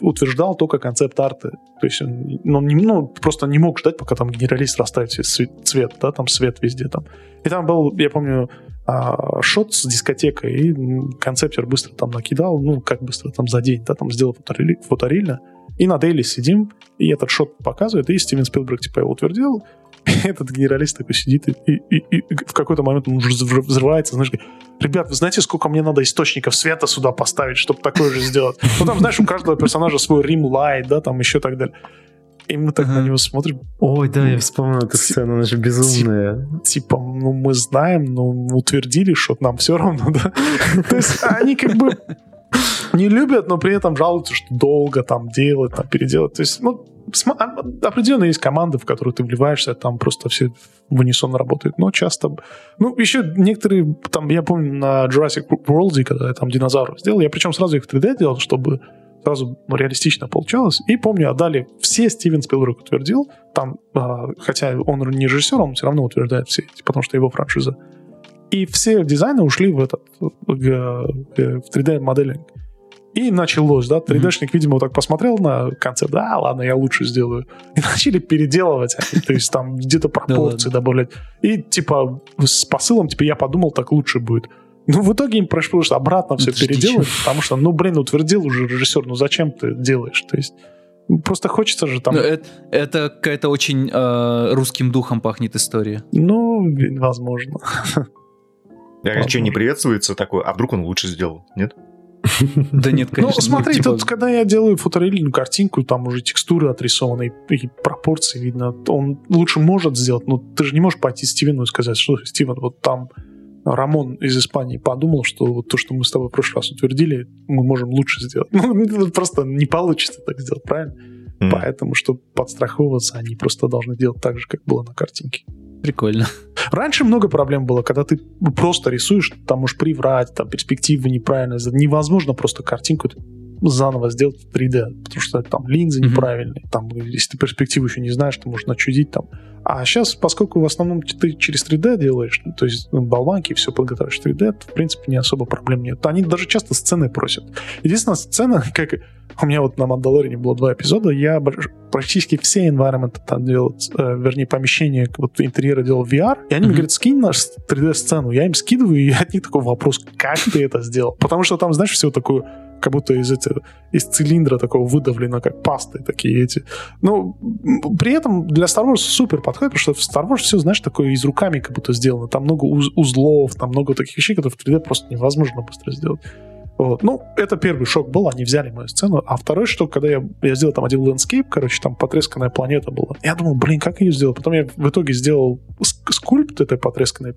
утверждал только концепт-арты. То есть он, он не, ну, просто не мог ждать, пока там генералист расставит цвет, цвет, да, там свет везде там. И там был, я помню, э, шот с дискотекой, и концептер быстро там накидал, ну, как быстро там за день, да, там сделал фоторили, фоторильно. И на дейли сидим, и этот шот показывает, и Стивен Спилберг типа его утвердил, и этот генералист такой сидит, и, и, и в какой-то момент он уже взрывается, знаешь, говорит, ребят, вы знаете, сколько мне надо источников света сюда поставить, чтобы такое же сделать? Ну там, знаешь, у каждого персонажа свой rim-light, да, там еще так далее. И мы так ага. на него смотрим. Ой, да, я вспомнил эту сцену, она же безумная. Тип, типа, ну мы знаем, но утвердили, что нам все равно, да? То есть они как бы... Не любят, но при этом жалуются, что долго там делать, там переделать. То есть, ну, определенно есть команды, в которые ты вливаешься, там просто все в унисон работают. Но часто... Ну, еще некоторые, там, я помню, на Jurassic World, когда я там динозавров сделал, я причем сразу их в три дэ делал, чтобы сразу реалистично получалось. И, помню, отдали все, Стивен Спилберг утвердил. Там, хотя он не режиссер, он все равно утверждает все эти, потому что его франшиза. И все дизайны ушли в, этот, в три дэ-моделинг. И началось, да, три дэ-шник, видимо, вот так посмотрел на концепт, да, ладно, я лучше сделаю. И начали переделывать, то есть там где-то пропорции добавлять. И типа с посылом, типа, я подумал, так лучше будет. Ну, в итоге им пришлось обратно все переделать, потому что, ну, блин, утвердил уже режиссер, ну, зачем ты делаешь, то есть... Просто хочется же там... Это, это какая-то очень э, русским духом пахнет история. Ну, возможно. Я что, не приветствуется такой, а вдруг он лучше сделал, нет? Да нет, конечно. Ну, смотри, тут, когда я делаю фотореалистичную картинку, там уже текстуры отрисованы, и пропорции видно, он лучше может сделать, но ты же не можешь пойти Стивену и сказать, что, Стивен, вот там... Рамон из Испании подумал, что вот то, что мы с тобой в прошлый раз утвердили, мы можем лучше сделать. Ну, просто не получится так сделать, правильно? Mm. Поэтому, чтобы подстраховываться, они просто должны делать так же, как было на картинке. Прикольно. Раньше много проблем было, когда ты просто рисуешь, там можешь приврать, там перспективы неправильно. Невозможно просто картинку заново сделать в три дэ, потому что там линзы mm-hmm. неправильные, там, если ты перспективу еще не знаешь, ты можешь начудить там. А сейчас, поскольку в основном ты через три дэ делаешь, ну, то есть болванки, все подготовишь в три дэ, то, в принципе, не особо проблем нет. Они даже часто сцены просят. Единственная сцена, как у меня вот на Мандалориане было два эпизода, я практически все environment там делал, э, вернее, помещение, вот интерьеры делал в ви ар, и они mm-hmm. мне говорят, скинь наш три дэ-сцену. Я им скидываю, и от них такой вопрос, как ты это сделал? Потому что там, знаешь, все такое... как будто из, этого, из цилиндра такого выдавлено, как пасты такие эти. Но при этом для Star Wars супер подходит, потому что в Star Wars все, знаешь, такое из руками как будто сделано. Там много уз- узлов, там много таких вещей, которые в три дэ просто невозможно быстро сделать. Вот. Ну, это первый шок был, они взяли мою сцену. А второй шок, когда я, я сделал там один ландскейп, короче, там потресканная планета была. Я думал, блин, как ее сделать? Потом я в итоге сделал скульпт этой потресканной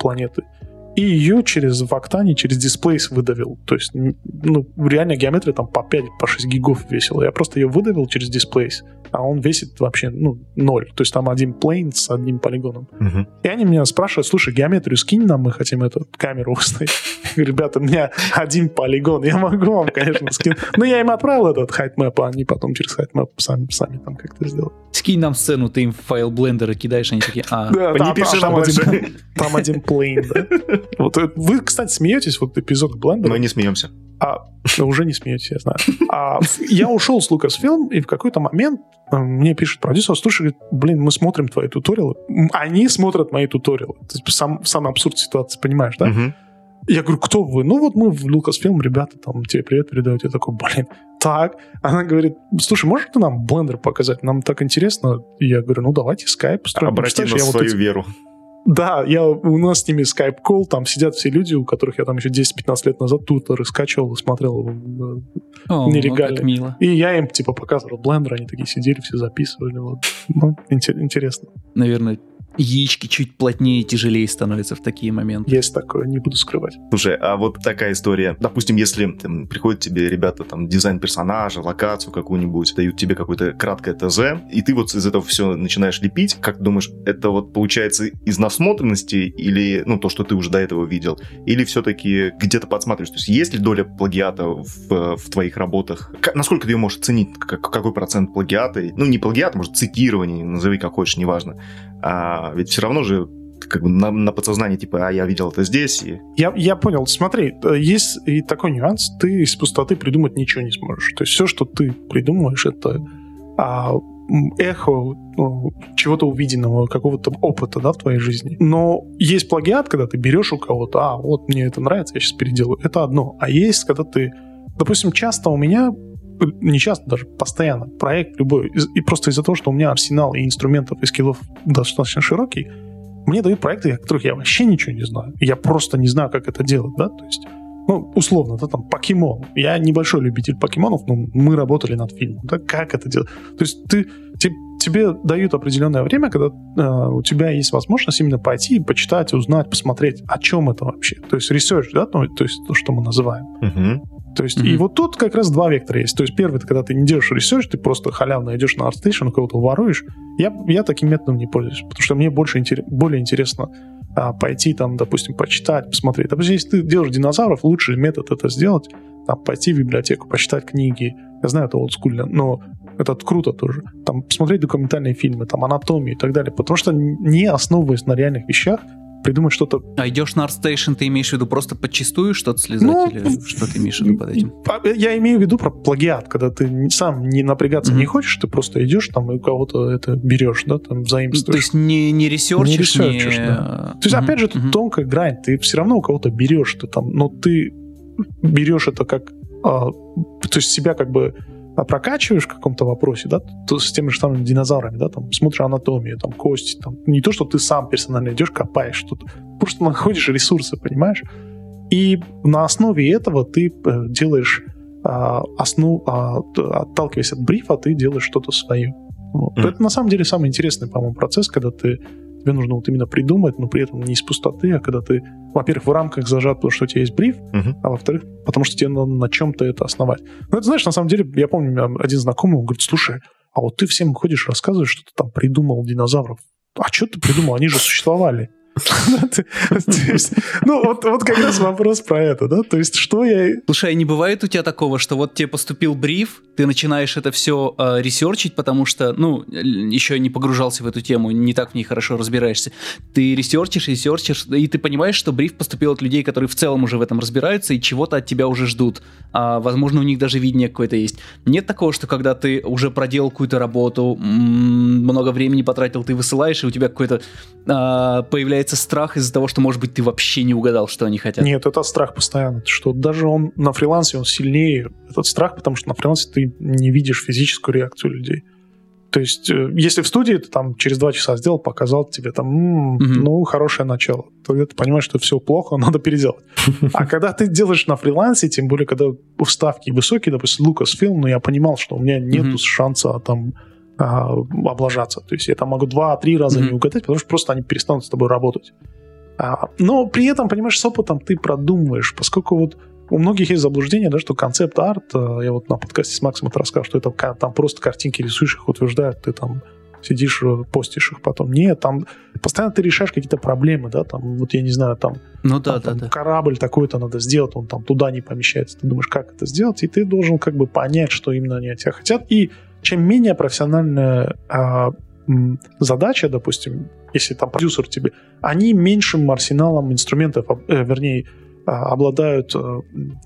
планеты. И ее через в Октане, через дисплейс выдавил. То есть, ну, реально геометрия там по пять, по шесть гигов весила. Я просто ее выдавил через дисплейс, а он весит вообще, ну, ноль. То есть там один плейн с одним полигоном. Uh-huh. И они меня спрашивают, слушай, геометрию скинь нам, мы хотим эту камеру установить. Ребята, у меня один полигон, я могу вам, конечно, скинуть. Но я им отправил этот хайтмэп, а они потом через хайтмэп сами, сами там как-то сделают. Скинь нам сцену, ты им в файл блендера кидаешь, они такие, а... Да, там, там, там, один, там один плейн, да. Вот, вы, кстати, смеетесь, вот эпизод Блендера. Мы не смеемся. А, ну, уже не смеетесь, я знаю. А, я ушел с Lucasfilm, и в какой-то момент мне пишет продюсер, слушай, говорит, блин, мы смотрим твои туториалы. Они смотрят мои туториалы. Сам, самый абсурд ситуации, понимаешь, да? Угу. Я говорю, кто вы? Ну вот мы в Lucasfilm, ребята, там тебе привет передают. Я такой, блин, так. Она говорит, слушай, можешь ты нам Blender показать? Нам так интересно. Я говорю, ну давайте скайп устроим. Обрати на свою вот веру. Да, я, у нас с ними скайп-колл, там сидят все люди, у которых я там еще десять-пятнадцать лет назад туторы скачивал и смотрел О, нелегально. Мило. И я им, типа, показывал Blender, они такие сидели, все записывали. Вот. Ну, интересно. Наверное, яички чуть плотнее и тяжелее становятся в такие моменты. Есть такое, не буду скрывать. Слушай, а вот такая история. Допустим, если там, приходят тебе ребята, там, дизайн персонажа, локацию какую-нибудь, дают тебе какое-то краткое ТЗ, и ты вот из этого все начинаешь лепить. Как думаешь, это вот получается из насмотренности или, ну, то, что ты уже до этого видел, или все-таки где-то подсматриваешь? То есть есть ли доля плагиата в, в твоих работах? Как, насколько ты ее можешь ценить? Как, какой процент плагиата? Ну, не плагиат, может, цитирование, назови как хочешь, неважно. А ведь все равно же как бы на, на подсознании, типа, а я видел это здесь. И... Я, я понял. Смотри, есть и такой нюанс. Ты из пустоты придумать ничего не сможешь. То есть все, что ты придумаешь, это а, эхо ну, чего-то увиденного, какого-то опыта, да, в твоей жизни. Но есть плагиат, когда ты берешь у кого-то, а, вот мне это нравится, я сейчас переделаю. Это одно. А есть, когда ты... Допустим, часто у меня... не часто, даже постоянно, проект любой, и просто из-за того, что у меня арсенал и инструментов, и скиллов достаточно широкий, мне дают проекты, о которых я вообще ничего не знаю. Я просто не знаю, как это делать, да, то есть, ну, условно, да, там, покемон. Я небольшой любитель покемонов, но мы работали над фильмом, да, как это делать. То есть ты, тебе, тебе дают определенное время, когда э, у тебя есть возможность именно пойти, почитать, узнать, посмотреть, о чем это вообще. То есть research, да, ну, то есть то, что мы называем. Uh-huh. То есть, mm-hmm. и вот тут как раз два вектора есть. То есть, первый, это когда ты не делаешь research, ты просто халявно идешь на ArtStation, у кого-то воруешь. Я, я таким методом не пользуюсь, потому что мне больше интерес, более интересно а, пойти там, допустим, почитать, посмотреть. Допустим, если ты делаешь динозавров, лучший метод это сделать, там, пойти в библиотеку, почитать книги. Я знаю, это олдскульно, но это круто тоже. Там, посмотреть документальные фильмы, там, анатомию и так далее. Потому что, не основываясь на реальных вещах, придумать что-то... А идешь на ArtStation, ты имеешь в виду просто подчистую что-то слезать? Ну, или что ты имеешь в виду под этим? Я имею в виду про плагиат, когда ты сам не напрягаться mm-hmm. не хочешь, ты просто идешь там и у кого-то это берешь, да, там, заимствуешь. То есть не, не ресерчишь? Не ресерчишь, не... да. То есть, mm-hmm. опять же, тут mm-hmm. тонкая грань, ты все равно у кого-то берешь, ты там, но ты берешь это как... А, то есть себя как бы прокачиваешь в каком-то вопросе, да, то с теми же там динозаврами, да, там, смотришь анатомию, там, кости, там, не то, что ты сам персонально идешь, копаешь что-то, просто находишь ресурсы, понимаешь, и на основе этого ты делаешь а, основу, а, отталкиваясь от брифа, ты делаешь что-то свое. Вот. Mm. Это, на самом деле, самый интересный, по-моему, процесс, когда ты, тебе нужно вот именно придумать, но при этом не из пустоты, а когда ты, во-первых, в рамках зажат, потому что у тебя есть бриф, uh-huh. а во-вторых, потому что тебе надо на чем-то это основать. Ну, это, знаешь, на самом деле, я помню, у меня один знакомый, он говорит, слушай, а вот ты всем ходишь, рассказываешь, что ты там придумал динозавров. А что ты придумал? Они же существовали. Ну, вот как раз вопрос про это, да? То есть, что я... Слушай, не бывает у тебя такого, что вот тебе поступил бриф, ты начинаешь это все ресерчить, потому что, ну, еще не погружался в эту тему, не так в ней хорошо разбираешься. Ты ресерчишь, ресерчишь, и ты понимаешь, что бриф поступил от людей, которые в целом уже в этом разбираются и чего-то от тебя уже ждут. Возможно, у них даже видение какое-то есть. Нет такого, что когда ты уже проделал какую-то работу, много времени потратил, ты высылаешь, и у тебя какой-то появляется страх из-за того, что, может быть, ты вообще не угадал, что они хотят? Нет, это страх постоянно. Что даже он на фрилансе, он сильнее, этот страх, потому что на фрилансе ты не видишь физическую реакцию людей. То есть, если в студии ты там через два часа сделал, показал тебе там, м-м, угу. ну, хорошее начало. Тогда ты понимаешь, что все плохо, надо переделать. А когда ты делаешь на фрилансе, тем более, когда ставки высокие, допустим, Lucasfilm, но я понимал, что у меня нету шанса там... облажаться. То есть я там могу два-три раза mm-hmm. не угадать, потому что просто они перестанут с тобой работать. А, но при этом, понимаешь, с опытом ты продумываешь, поскольку вот у многих есть заблуждение, да, что концепт-арт, я вот на подкасте с Максом это рассказал, что это там просто картинки рисуешь, их утверждают, ты там сидишь, постишь их потом. Нет, там постоянно ты решаешь какие-то проблемы, да, там, вот я не знаю, там, ну, да, там, да, там да. корабль такой-то надо сделать, он там туда не помещается. Ты думаешь, как это сделать, и ты должен как бы понять, что именно они от тебя хотят, и чем менее профессиональная а, задача, допустим, если там продюсер тебе, они меньшим арсеналом инструментов, э, вернее, а, обладают а,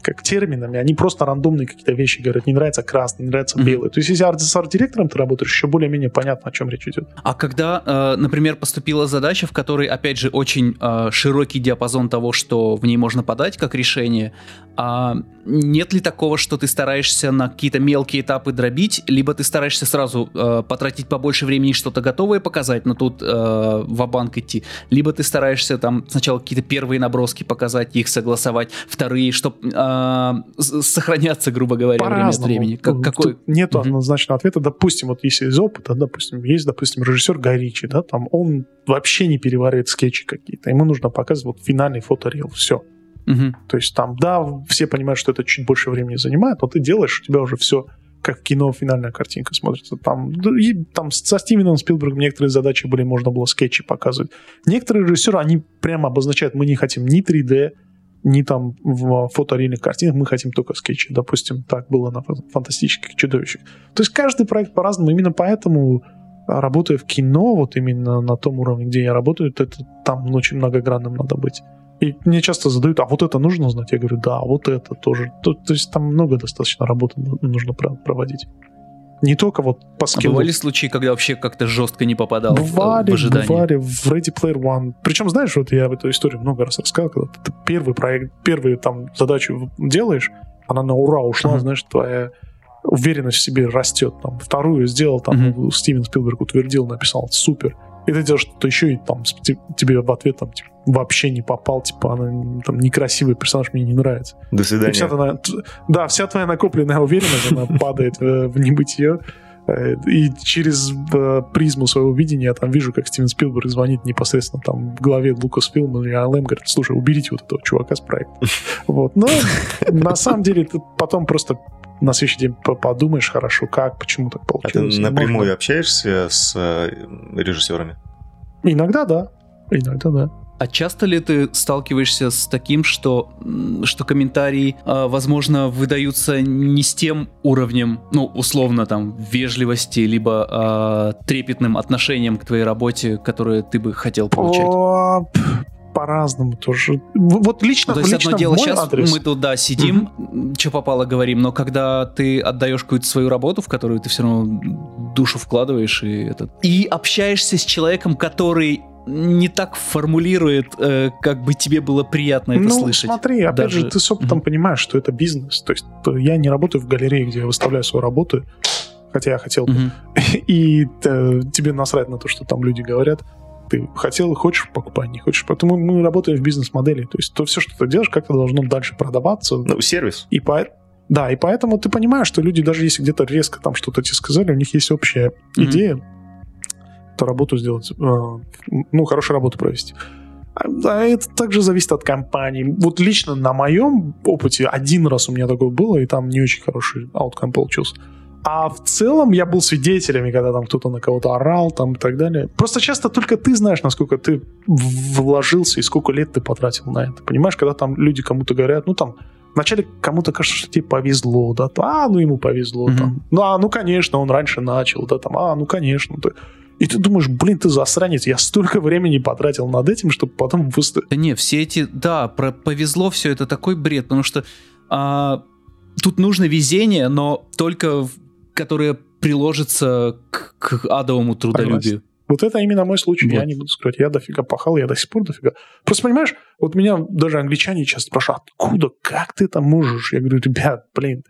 как терминами, они просто рандомные какие-то вещи говорят, не нравится красный, не нравится белый. Mm-hmm. То есть если арт, с арт-директором ты работаешь, еще более-менее понятно, о чем речь идет. А когда, э, например, поступила задача, в которой, опять же, очень э, широкий диапазон того, что в ней можно подать как решение, а нет ли такого, что ты стараешься на какие-то мелкие этапы дробить, либо ты стараешься сразу э, потратить побольше времени, что-то готовое показать, но тут э, ва-банк идти, либо ты стараешься там сначала какие-то первые наброски показать, их согласовать, вторые, чтобы э, сохраняться, грубо говоря, время от времени. Как, какой... Нету угу. однозначного ответа. Допустим, вот если из опыта, допустим, есть, допустим, режиссер Гай Ричи, да, там он вообще не переваривает скетчи какие-то, ему нужно показывать вот финальный фоторил, все. Угу. То есть там, да, все понимают, что это чуть больше времени занимает, но ты делаешь, у тебя уже все, как в кино, финальная картинка смотрится. Там, и, там со Стивеном Спилбергом некоторые задачи были, можно было скетчи показывать. Некоторые режиссеры, они прямо обозначают, мы не хотим ни три дэ, ни там в фотореальных картинах, мы хотим только скетчи. Допустим, так было на «Фантастических чудовищах». То есть каждый проект по-разному, именно поэтому... Работая в кино, вот именно на том уровне, где я работаю, это там очень многогранным надо быть. И мне часто задают, а вот это нужно знать? Я говорю, да, вот это тоже. То, то есть там много достаточно работы нужно проводить. Не только вот по скиллу. А бывали случаи, когда вообще как-то жестко не попадал бывали, в ожидание? Бывали, в Ready Player One. Причем, знаешь, вот я эту историю много раз рассказал, когда ты первый проект, первую там задачу делаешь, она на ура ушла, uh-huh. знаешь, твоя... уверенность в себе растет. Там, вторую сделал, там, mm-hmm. Стивен Спилберг утвердил, написал, супер. И ты делаешь что-то еще, и там тебе в ответ там, типа, вообще не попал, типа, она там, некрасивый персонаж, мне не нравится. До свидания. Вся твоя, да, вся твоя накопленная уверенность, она падает в небытие. И через призму своего видения я там вижу, как Стивен Спилберг звонит непосредственно там в главе Lucasfilm и ай эл эм, говорит, слушай, уберите вот этого чувака с проекта. Вот. Но на самом деле ты потом просто на следующий день подумаешь хорошо, как, почему так получилось. А ты напрямую Можно... общаешься с режиссерами? Иногда да, иногда да. А часто ли ты сталкиваешься с таким, что, что комментарии, э, возможно, выдаются не с тем уровнем, ну, условно, там, вежливости, либо э, трепетным отношением к твоей работе, которое ты бы хотел получать? О, по-разному тоже. Вот лично, ну, то есть лично одно дело, сейчас адрес. Мы тут, да, сидим, mm-hmm. что попало говорим, но когда ты отдаешь какую-то свою работу, в которую ты все равно душу вкладываешь, и, это... и общаешься с человеком, который... не так формулирует, э, как бы тебе было приятно это ну, слышать. Ну, смотри, опять Даже... же, ты с опытом mm-hmm. понимаешь, что это бизнес. То есть я не работаю в галерее, где я выставляю свою работу, хотя я хотел бы. Mm-hmm. И э, тебе насрать на то, что там люди говорят. Ты хотел, хочешь, покупай, не хочешь. Поэтому мы работаем в бизнес-модели. То есть то все, что ты делаешь, как-то должно дальше продаваться. Ну, сервис. И поэтому... Да, и поэтому ты понимаешь, что люди, даже если где-то резко там что-то тебе сказали, у них есть общая mm-hmm. идея, то работу сделать, ну, хорошую работу провести. А это также зависит от компании. Вот лично на моем опыте один раз у меня такое было, и там не очень хороший ауткам получился. А в целом я был свидетелями, когда там кто-то на кого-то орал, там и так далее. Просто часто только ты знаешь, насколько ты вложился и сколько лет ты потратил на это. Понимаешь, когда там люди кому-то говорят, ну, там, вначале кому-то кажется, что тебе повезло, да, а, ну, ему повезло, mm-hmm. там. Ну, а, ну, конечно, он раньше начал, да, там, а, ну, конечно, ты... И ты думаешь, блин, ты засранец, я столько времени потратил над этим, чтобы потом... Да не, все эти, да, про повезло все, это такой бред, потому что а, тут нужно везение, но только которое приложится к, к адовому трудолюбию. Вот это именно мой случай, вот. Я не буду скрывать, я дофига пахал, я до сих пор дофига. Просто понимаешь, вот меня даже англичане часто спрашивают, откуда, как ты там можешь? Я говорю, ребят, блин,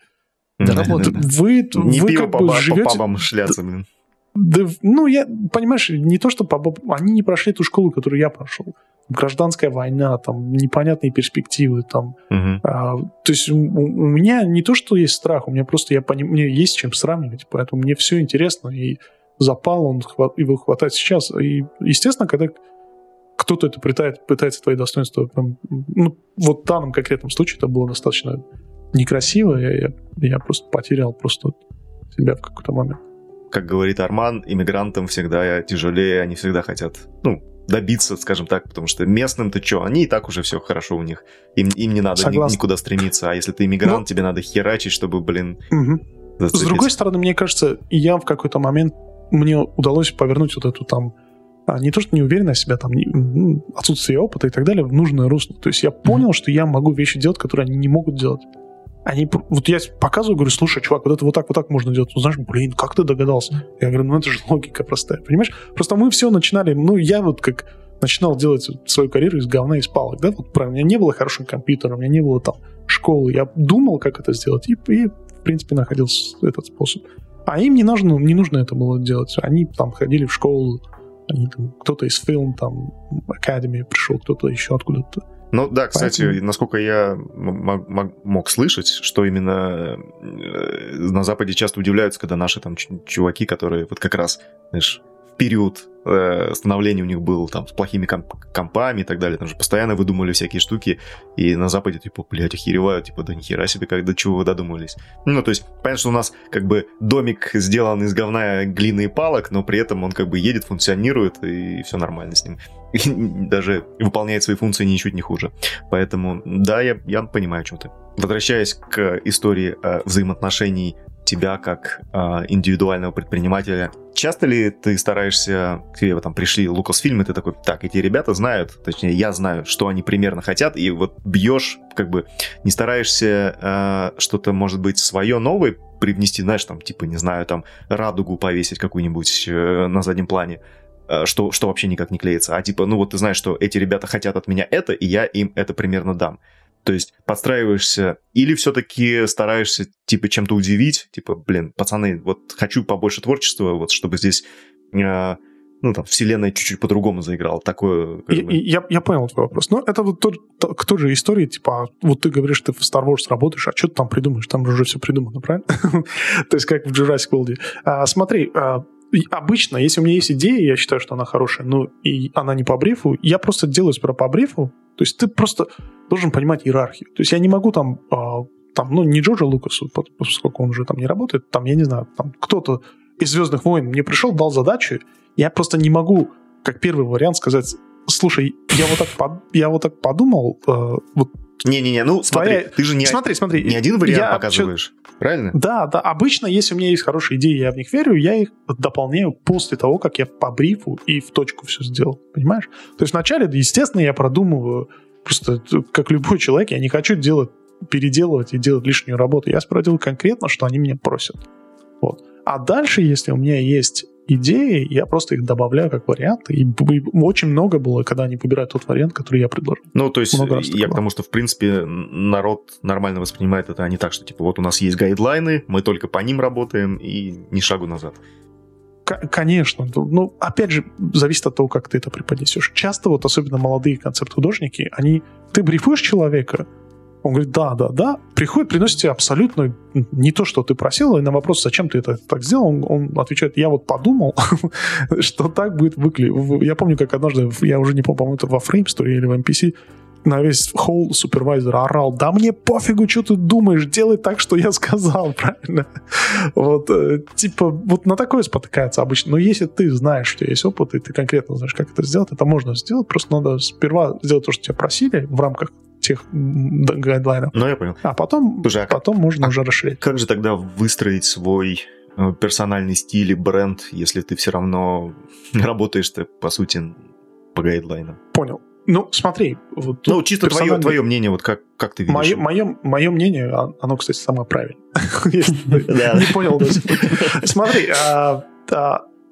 да, да, вот, да, да. Вы, не вы как бы живете... по пабам шляться, блин. Да, ну, я, понимаешь, не то, что по... они не прошли ту школу, которую я прошел. Гражданская война, там, непонятные перспективы, там. Uh-huh. А, то есть у, у меня не то, что есть страх, у меня просто, я поним... мне есть чем сравнивать, поэтому мне все интересно, и запал он, хват... его хватает сейчас. И, естественно, когда кто-то это пытает, пытается твои достоинства, прям... ну, вот в данном конкретном случае это было достаточно некрасиво, я, я, я просто потерял просто себя в какой-то момент. Как говорит Арман, иммигрантам всегда тяжелее, они всегда хотят, ну, добиться, скажем так, потому что местным-то что, они и так уже все хорошо у них, им, им не надо ни, никуда стремиться, а если ты иммигрант, ну, тебе надо херачить, чтобы, блин, угу. зацепиться. С другой стороны, мне кажется, я в какой-то момент, мне удалось повернуть вот эту там, не то, что неуверенность в себе, там, не, отсутствие опыта и так далее в нужное русло, то есть я понял, mm-hmm. что я могу вещи делать, которые они не могут делать. Они, вот я показываю, говорю, слушай, чувак, вот это вот так, вот так можно делать. Ну, знаешь, блин, как ты догадался? Я говорю, ну, это же логика простая, понимаешь? Просто мы все начинали, ну, я вот как начинал делать свою карьеру из говна, из палок, да, вот правильно. У меня не было хорошего компьютера, у меня не было там школы. Я думал, как это сделать, и, и в принципе, находил этот способ. А им не нужно, не нужно это было делать. Они там ходили в школу, они, там, кто-то из Film, там, Academy пришел, кто-то еще откуда-то. Ну да, кстати, Поэтому... насколько я мог, мог, мог слышать, что именно на Западе часто удивляются, когда наши там чуваки, которые вот как раз, знаешь, в период э, становления у них был там с плохими комп- компами и так далее, там же постоянно выдумывали всякие штуки, и на Западе, типа, блядь, охеревают, типа, да нихера себе, как, до чего вы додумались. Ну, то есть, понятно, что у нас как бы домик сделан из говна, глины и палок, но при этом он как бы едет, функционирует, и все нормально с ним. Даже выполняет свои функции ничуть не хуже. Поэтому, да, я, я понимаю, о чем ты. Возвращаясь к истории э, взаимоотношений тебя как э, индивидуального предпринимателя, часто ли ты стараешься, к тебе там пришли Lucasfilm, и ты такой, так, эти ребята знают, точнее, я знаю, что они примерно хотят, и вот бьешь, как бы не стараешься э, что-то, может быть, свое новое привнести, знаешь, там, типа, не знаю, там, радугу повесить какую-нибудь э, на заднем плане, Что, что вообще никак не клеится. А типа, ну вот ты знаешь, что эти ребята хотят от меня это, и я им это примерно дам. То есть подстраиваешься или все-таки стараешься типа чем-то удивить. Типа, блин, пацаны, вот хочу побольше творчества, вот чтобы здесь э, ну там вселенная чуть-чуть по-другому заиграла. Такое... Я, бы... я, я понял твой вопрос. Но это вот тот, к той же истории, типа, вот ты говоришь, ты в Star Wars работаешь, а что ты там придумаешь? Там уже все придумано, правильно? То есть как в Jurassic World. Смотри... Обычно, если у меня есть идея, я считаю, что она хорошая, но и она не по брифу, я просто делаю сперва по брифу. То есть ты просто должен понимать иерархию. То есть я не могу там, там ну, не Джорджа Лукасу, поскольку он уже там не работает, там, я не знаю, там кто-то из «Звездных войн» мне пришел, дал задачу, я просто не могу, как первый вариант, сказать, Слушай, я вот так, под, я вот так подумал. Э, вот Не-не-не, ну смотри, твоя... ты же не, смотри, смотри, не один вариант я показываешь, чё... правильно? Да, да, обычно, если у меня есть хорошие идеи, я в них верю, я их дополняю после того, как я по брифу и в точку все сделал, понимаешь? То есть вначале, естественно, я продумываю, просто как любой человек, я не хочу делать, переделывать и делать лишнюю работу. Я спродил конкретно, что они меня просят. Вот. А дальше, если у меня есть идеи, я просто их добавляю как варианты. И очень много было, когда они выбирают тот вариант, который я предложил. Ну, то есть я к тому, что, в принципе, народ нормально воспринимает это, а не так, что, типа, вот у нас есть гайдлайны, мы только по ним работаем, и ни шагу назад. К- конечно. Ну, опять же, зависит от того, как ты это преподнесешь. Часто, вот особенно молодые концепт-художники, они... Ты брифуешь человека, он говорит, да, да, да. Приходит, приносит тебе абсолютно не то, что ты просил, и на вопрос, зачем ты это так сделал, он, он отвечает, я вот подумал, что так будет выглядеть. Я помню, как однажды, я уже не помню, по-моему, это во Framestore или в эм пи си, на весь холл супервайзер орал, да мне пофигу, что ты думаешь, делай так, что я сказал, правильно? Вот, типа, вот на такое спотыкается обычно. Но если ты знаешь, у тебя есть опыт, и ты конкретно знаешь, как это сделать, это можно сделать, просто надо сперва сделать то, что тебя просили в рамках тех гайдлайнов. Ну, я понял. А потом, Слушай, а потом как, можно а уже расширить. Как же тогда выстроить свой персональный стиль и бренд, если ты все равно работаешь-то, по сути, по гайдлайнам? Понял. Ну, смотри. Вот ну, чисто персональный... твое, твое мнение, вот как, как ты видишь? Мое, мое, мое мнение, оно, кстати, самое правильное. Не понял до сих пор. Смотри,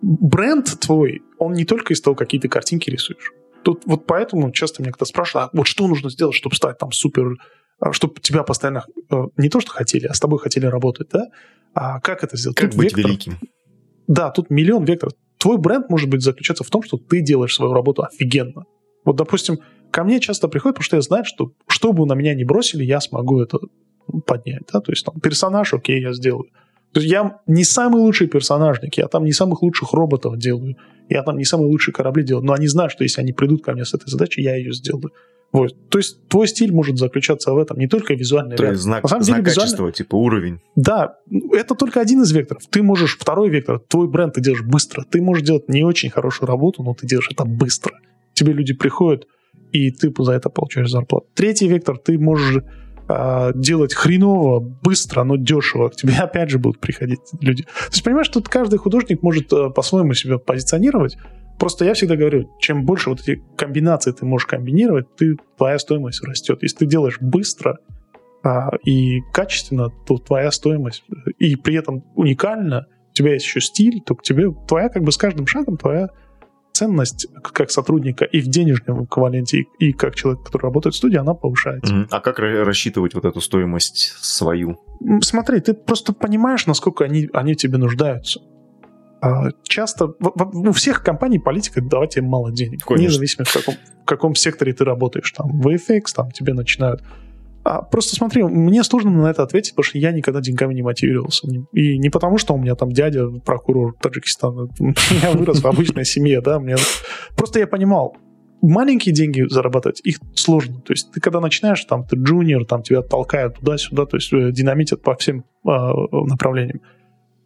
бренд твой, он не только из того, какие ты картинки рисуешь. Тут вот поэтому часто меня кто-то спрашивает, а вот что нужно сделать, чтобы стать там супер, чтобы тебя постоянно не то, что хотели, а с тобой хотели работать, да? А как это сделать? Как тут быть вектор... великим? Да, тут миллион векторов. Твой бренд может быть заключаться в том, что ты делаешь свою работу офигенно. Вот, допустим, ко мне часто приходят, потому что я знаю, что что бы на меня не бросили, я смогу это поднять, да? То есть там персонаж, окей, я сделаю. То есть я не самый лучший персонажник, я там не самых лучших роботов делаю, я там не самые лучшие корабли делаю, но они знают, что если они придут ко мне с этой задачей, я ее сделаю. Вот. То есть твой стиль может заключаться в этом, не только визуальный вектор. То есть знак, знак деле, качества, визуальный... типа уровень. Да, это только один из векторов. Ты можешь, второй вектор, твой бренд ты делаешь быстро, ты можешь делать не очень хорошую работу, но ты делаешь это быстро. Тебе люди приходят, и ты за это получаешь зарплату. Третий вектор, ты можешь... делать хреново, быстро, но дешево. К тебе опять же будут приходить люди. То есть, понимаешь, тут каждый художник может по-своему себя позиционировать. Просто я всегда говорю, чем больше вот эти комбинации ты можешь комбинировать, ты, твоя стоимость растет. Если ты делаешь быстро а, и качественно, то твоя стоимость, и при этом уникально, у тебя есть еще стиль, то к тебе твоя, как бы с каждым шагом, твоя ценность как сотрудника и в денежном эквиваленте, и как человек, который работает в студии, она повышается. А как рассчитывать вот эту стоимость свою? Смотри, ты просто понимаешь, насколько они, они тебе нуждаются. Часто у всех компаний политика давать им мало денег. Конечно. Независимо, в каком, в каком секторе ты работаешь. Там в ви эф экс, там тебе начинают... А просто смотри, мне сложно на это ответить, потому что я никогда деньгами не мотивировался. И не потому, что у меня там дядя прокурор Таджикистана. Я вырос в обычной семье, да. Мне... Просто я понимал, маленькие деньги зарабатывать, их сложно. То есть ты когда начинаешь, там ты джуниор, там тебя толкают туда-сюда, то есть динамитят по всем э, направлениям.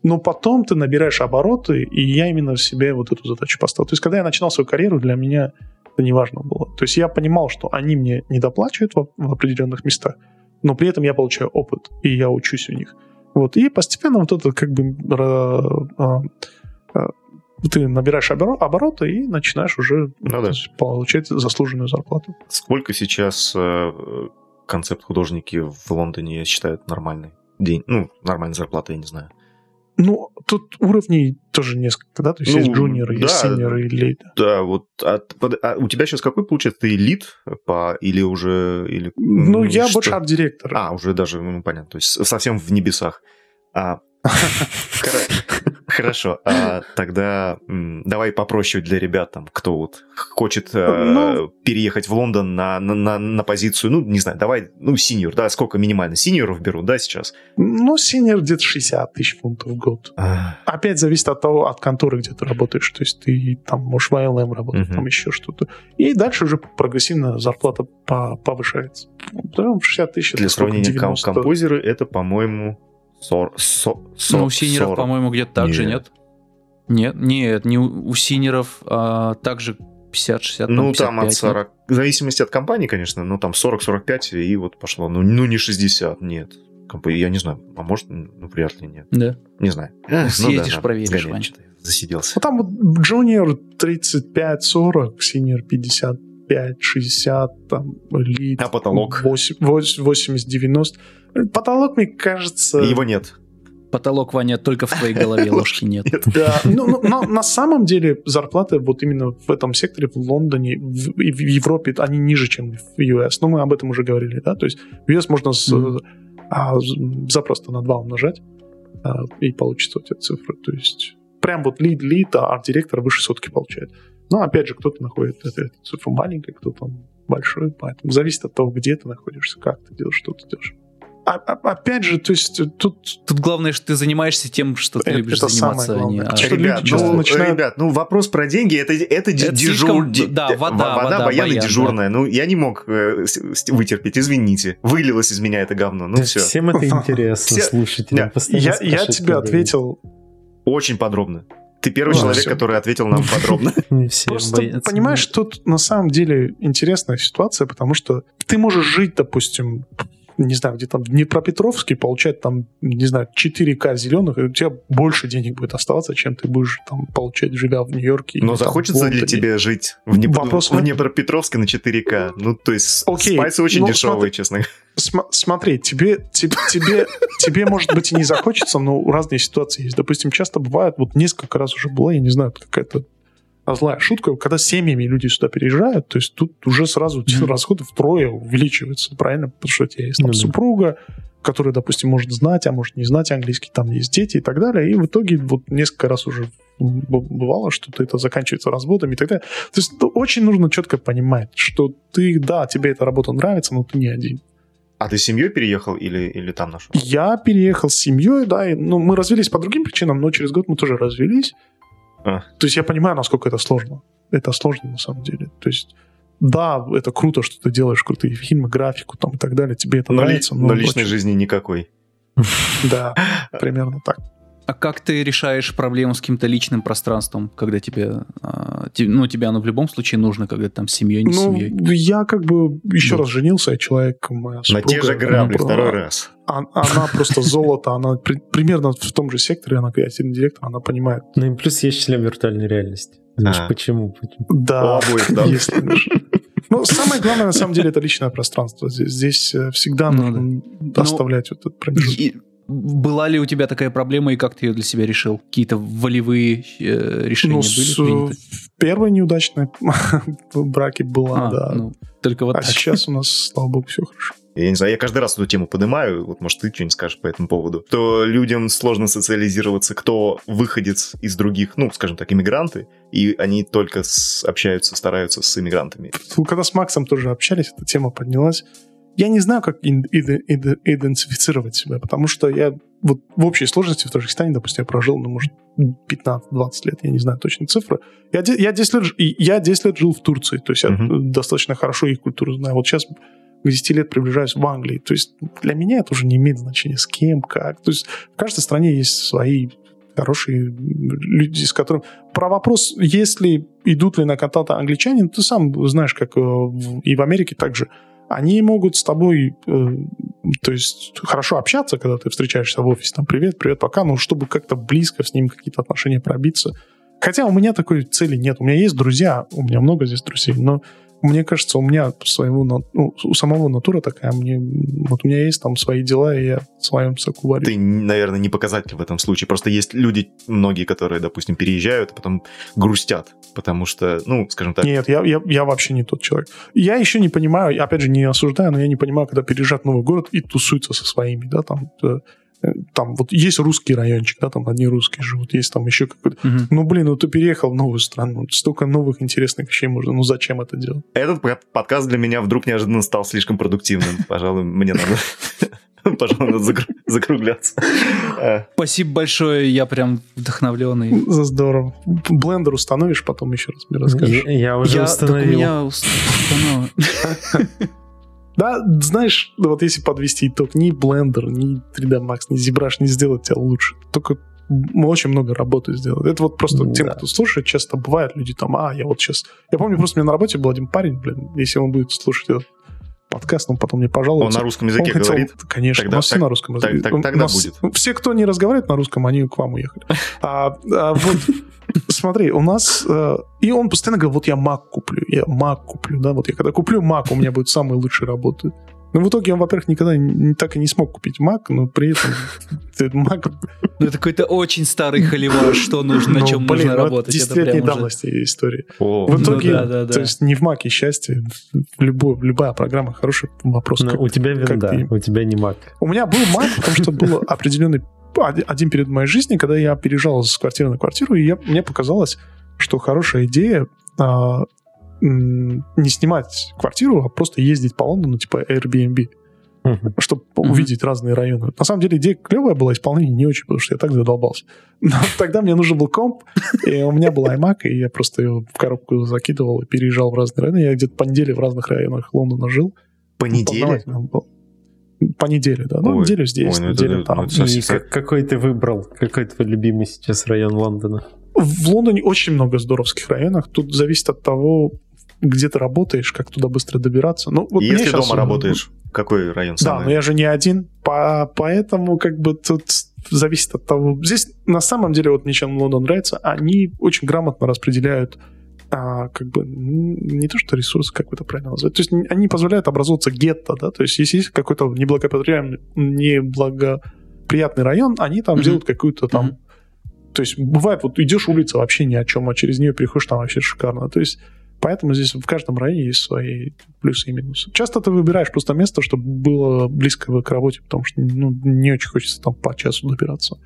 Но потом ты набираешь обороты, и я именно в себе вот эту задачу поставил. То есть когда я начинал свою карьеру, для меня... это неважно было. То есть я понимал, что они мне недоплачивают в, в определенных местах, но при этом я получаю опыт, и я учусь у них. Вот. И постепенно вот это как бы... Э, э, ты набираешь оборот, обороты и начинаешь уже ну, да. получать заслуженную зарплату. Сколько сейчас э, концепт-художники в Лондоне считают нормальный день? Ну, нормальной зарплаты, я не знаю. Ну, тут уровней тоже несколько, да? То есть ну, есть джуниор, да, есть синьор и лид. Да, вот. А, а у тебя сейчас какой, получается, ты лид по, или уже... Или, ну, ну, я что? Больше арт-директор. А, уже даже, ну, понятно. То есть совсем в небесах. Хорошо. Тогда давай попроще для ребят, кто вот хочет переехать в Лондон на позицию, ну, не знаю, давай, ну, синьор, да, сколько минимально синьоров берут, да, сейчас? Ну, синьор где-то шестьдесят тысяч фунтов в год. Опять зависит от того, от конторы, где ты работаешь, то есть ты там можешь в ай эл эм работать, там еще что-то. И дальше уже прогрессивно зарплата повышается. шестьдесят тысяч. Для сравнения, композеры, это, по-моему... Сор, со, со, ну, у синеров, по-моему, где-то так нет. же, нет? Нет, нет, не у, у синеров а, также пятьдесят шестьдесят, ну, пятьдесят пять, там от сорок, в зависимости от компании, конечно, но там сорок сорок пять и вот пошло, ну, ну не шестьдесят, нет. Я не знаю, а может, ну, вряд ли нет. Да. Не знаю. Съедешь, ну, да, проверишь, Вань. Засиделся. Ну, там вот джуниор тридцать пять сорок, синьор пятьдесят пять шестьдесят, там, лид. А потолок? восемьдесят девяносто. Потолок, мне кажется... Его нет. Потолок, Ваня, только в твоей голове, ложки нет. Да, но на самом деле зарплаты вот именно в этом секторе, в Лондоне и в Европе, они ниже, чем в ю эс. Но мы об этом уже говорили, да? То есть в ю эс можно... А запросто на два умножать, а, и получится вот эти цифры. То есть прям вот лид-лид, а арт-директор выше сотки получает. Но опять же, кто-то находит эту, эту цифру маленькой, кто-то большой, поэтому зависит от того, где ты находишься, как ты делаешь, что ты делаешь. А, а, опять же, то есть тут... Тут главное, что ты занимаешься тем, что ты это, любишь это заниматься. А не... а ребят, ну, начинают... ребят, ну вопрос про деньги, это, это, это дежурная. Слишком... Да, вода, вода, вода баяна дежурная. Да. Ну, я не мог э, вытерпеть, извините. Вылилось из меня это говно, ну да, все. Всем это интересно, слушателям. Я, я тебе ответил... Очень подробно. Ты первый ну, человек, все. Который ответил нам подробно. Просто боятся, понимаешь, нет. Тут на самом деле интересная ситуация, потому что ты можешь жить, допустим... не знаю, где там в Днепропетровске получать там, не знаю, четыре тысячи зеленых, и у тебя больше денег будет оставаться, чем ты будешь там получать, живя в Нью-Йорке. Но захочется ли тебе жить в, Днеп... Вопрос... в Днепропетровске на четыре тысячи? Ну, то есть окей, спайсы очень ну, дешевые, смотри, честно говоря. Смотри, тебе, тебе, тебе, тебе, может быть, и не захочется, но разные ситуации есть. Допустим, часто бывает, вот несколько раз уже была, я не знаю, какая-то злая шутка, когда семьями люди сюда переезжают, то есть тут уже сразу mm-hmm. расходы втрое увеличиваются, правильно? Потому что у тебя есть там mm-hmm. супруга, которая, допустим, может знать, а может не знать английский, там есть дети и так далее, и в итоге вот несколько раз уже бывало, что это заканчивается разводами и так далее. То есть очень нужно четко понимать, что ты, да, тебе эта работа нравится, но ты не один. А ты с семьей переехал или, или там нашел? Я переехал с семьей, да, и, ну, мы развелись по другим причинам, но через год мы тоже развелись. А. То есть я понимаю, насколько это сложно. Это сложно на самом деле. То есть, да, это круто, что ты делаешь крутые фильмы, графику там и так далее. Тебе это но нравится. Ли, но личной очень... жизни никакой. Да, примерно так. А как ты решаешь проблему с каким-то личным пространством, когда тебе... Ну, тебе оно в любом случае нужно, когда там с семьей, не с семьей? Ну, я как бы еще раз женился, я человек... На те же грабли второй раз. Она просто золото, она примерно в том же секторе, она креативный директор, она понимает. Ну, и плюс есть член виртуальной реальности. Знаешь, почему? Да, если нужно. Ну, самое главное, на самом деле, это личное пространство. Здесь всегда нужно оставлять вот этот промежуток. Была ли у тебя такая проблема, и как ты ее для себя решил? Какие-то волевые э, решения ну, были приняты? Первая неудачная в браке была, а, да. Ну, только вот а так. Сейчас у нас, слава богу, все хорошо. Я не знаю, я каждый раз эту тему поднимаю, вот, может, ты что-нибудь скажешь по этому поводу. То людям сложно социализироваться, кто выходец из других, ну, скажем так, иммигранты, и они только с, общаются, стараются с иммигрантами. Когда с Максом тоже общались, эта тема поднялась. Я не знаю, как идентифицировать себя, потому что я вот в общей сложности в Таджикистане, допустим, я прожил, ну, может, пятнадцать-двадцать лет, я не знаю точно цифры. Я, я, десять лет, я десять лет жил в Турции, то есть uh-huh. я достаточно хорошо их культуру знаю. Вот сейчас к десяти лет приближаюсь в Англии. То есть для меня это уже не имеет значения, с кем, как. То есть в каждой стране есть свои хорошие люди, с которыми... Про вопрос, если идут ли на контакт англичане, ты сам знаешь, как и в Америке также. Они могут с тобой, э, то есть, хорошо общаться, когда ты встречаешься в офисе, там, привет, привет, пока, но чтобы как-то близко с ним какие-то отношения пробиться. Хотя у меня такой цели нет. У меня есть друзья, у меня много здесь друзей, но мне кажется, у меня своего, ну, у самого натура такая, мне, вот у меня есть там свои дела, и я в своем соку варю. Ты, наверное, не показатель в этом случае. Просто есть люди, многие, которые, допустим, переезжают, а потом грустят, потому что, ну, скажем так... Нет, я, я, я вообще не тот человек. Я еще не понимаю, опять же, не осуждаю, но я не понимаю, когда переезжают в новый город и тусуются со своими, да, там... Там вот есть русский райончик, да, там одни русские живут, есть там еще какой-то... Uh-huh. Ну, блин, ну ты переехал в новую страну, столько новых интересных вещей можно, ну зачем это делать? Этот подкаст для меня вдруг неожиданно стал слишком продуктивным, пожалуй, мне надо, пожалуй, надо закругляться. Спасибо большое, я прям вдохновленный. Здорово. Блендер установишь потом еще раз, мне расскажешь. Я уже установил. Я установил. Да, знаешь, вот если подвести итог, ни Blender, ни три дэ Max, ни ZBrush не сделают тебя лучше. Только очень много работы сделать. Это вот просто да. тем, кто слушает, часто бывает, люди там, а, я вот сейчас... Я помню, просто у меня на работе был один парень, блин, если он будет слушать этот подкаст, он потом мне пожалуется. Он на русском языке хотел, говорит? Конечно, тогда, у нас так, все на русском языке. Так, так, тогда нас, будет. Все, кто не разговаривает на русском, они к вам уехали. А, а вот... Смотри, у нас... Э, и он постоянно говорил, вот я Mac куплю, я Mac куплю, да, вот я когда куплю Mac, у меня будут самые лучшие работы. Ну, в итоге он, во-первых, никогда не, так и не смог купить Mac, но при этом Mac... Ну, это какой-то очень старый холивар, что нужно, на чем нужно работать. Десятилетней давности истории. В итоге, то есть не в Mac и счастье, любая программа, хороший вопрос. У тебя винда, у тебя не Mac. У меня был Mac, потому что был определенный один период моей жизни, когда я переезжал с квартиры на квартиру, и я, мне показалось, что хорошая идея а, м, не снимать квартиру, а просто ездить по Лондону, типа Airbnb, uh-huh. чтобы uh-huh. увидеть разные районы. На самом деле идея клевая была, исполнение не очень, потому что я так задолбался. Но тогда мне нужен был комп, и у меня был iMac, и я просто его в коробку закидывал и переезжал в разные районы. Я где-то по неделе в разных районах Лондона жил. По неделе? По неделе, да. Ой, ну, неделю здесь, ой, неделю ну, там. Ну, ну, как... Какой ты выбрал? Какой твой любимый сейчас район Лондона? В Лондоне очень много здоровских районов. Тут зависит от того, где ты работаешь, как туда быстро добираться. Ну, вот если дома он... работаешь, какой район самый? Да, но я же не один, поэтому как бы тут зависит от того. Здесь на самом деле, вот мне чем Лондон нравится, они очень грамотно распределяют А, как бы не то, что ресурсы, как это правильно назвать. То есть они позволяют образовываться гетто, да, то есть если есть какой-то неблагоприятный, неблагоприятный район, они там mm-hmm. делают какую-то там... Mm-hmm. То есть бывает, вот идешь улица вообще ни о чем, а через нее переходишь, там вообще шикарно. То есть поэтому здесь в каждом районе есть свои плюсы и минусы. Часто ты выбираешь просто место, чтобы было близко к работе, потому что ну, не очень хочется там по часу добираться.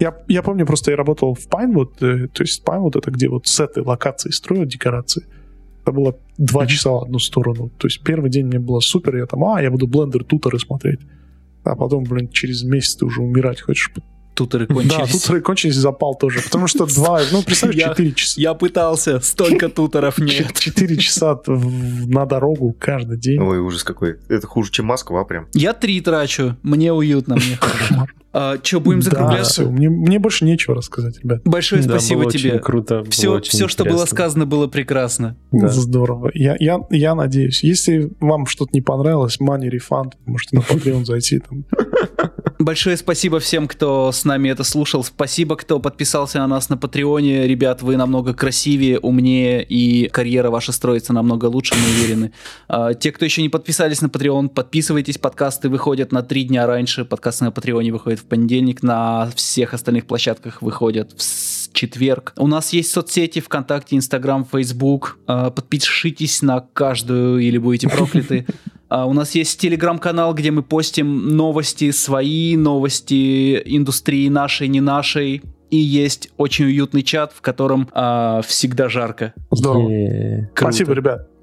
Я, я помню, просто я работал в Pinewood, то есть Pinewood — это где вот сеты, локации строят, декорации. Это было два mm-hmm. часа в одну сторону. То есть первый день мне было супер, я там, а, я буду Blender туторы смотреть. А потом, блин, через месяц ты уже умирать хочешь. Туторы кончились. Да, туторы кончились, запал тоже. Потому что два, ну, представь, четыре часа. Я пытался, столько туторов нет. Четыре часа на дорогу каждый день. Ой, ужас какой. Это хуже, чем Москва прям. Я три трачу, мне уютно, мне хорошо. А, что, будем закругляться? Да, мне, мне больше нечего рассказать, ребят. Большое да, спасибо тебе. Круто, все, все что было сказано, было прекрасно. Да. Здорово. Я, я, я надеюсь. Если вам что-то не понравилось, money refund, можете на Patreon зайти. Там. Большое спасибо всем, кто с нами это слушал. Спасибо, кто подписался на нас на Патреоне. Ребят, вы намного красивее, умнее, и карьера ваша строится намного лучше, мы уверены. А, те, кто еще не подписались на Patreon, подписывайтесь. Подкасты выходят на три дня раньше. Подкасты на Патреоне выходят в понедельник, на всех остальных площадках выходят в четверг. У нас есть соцсети: ВКонтакте, Инстаграм, Фейсбук. Подпишитесь на каждую, или будете прокляты. У нас есть телеграм-канал, где мы постим новости свои, новости индустрии нашей, не нашей. И есть очень уютный чат, в котором всегда жарко. Здорово. Спасибо, ребят.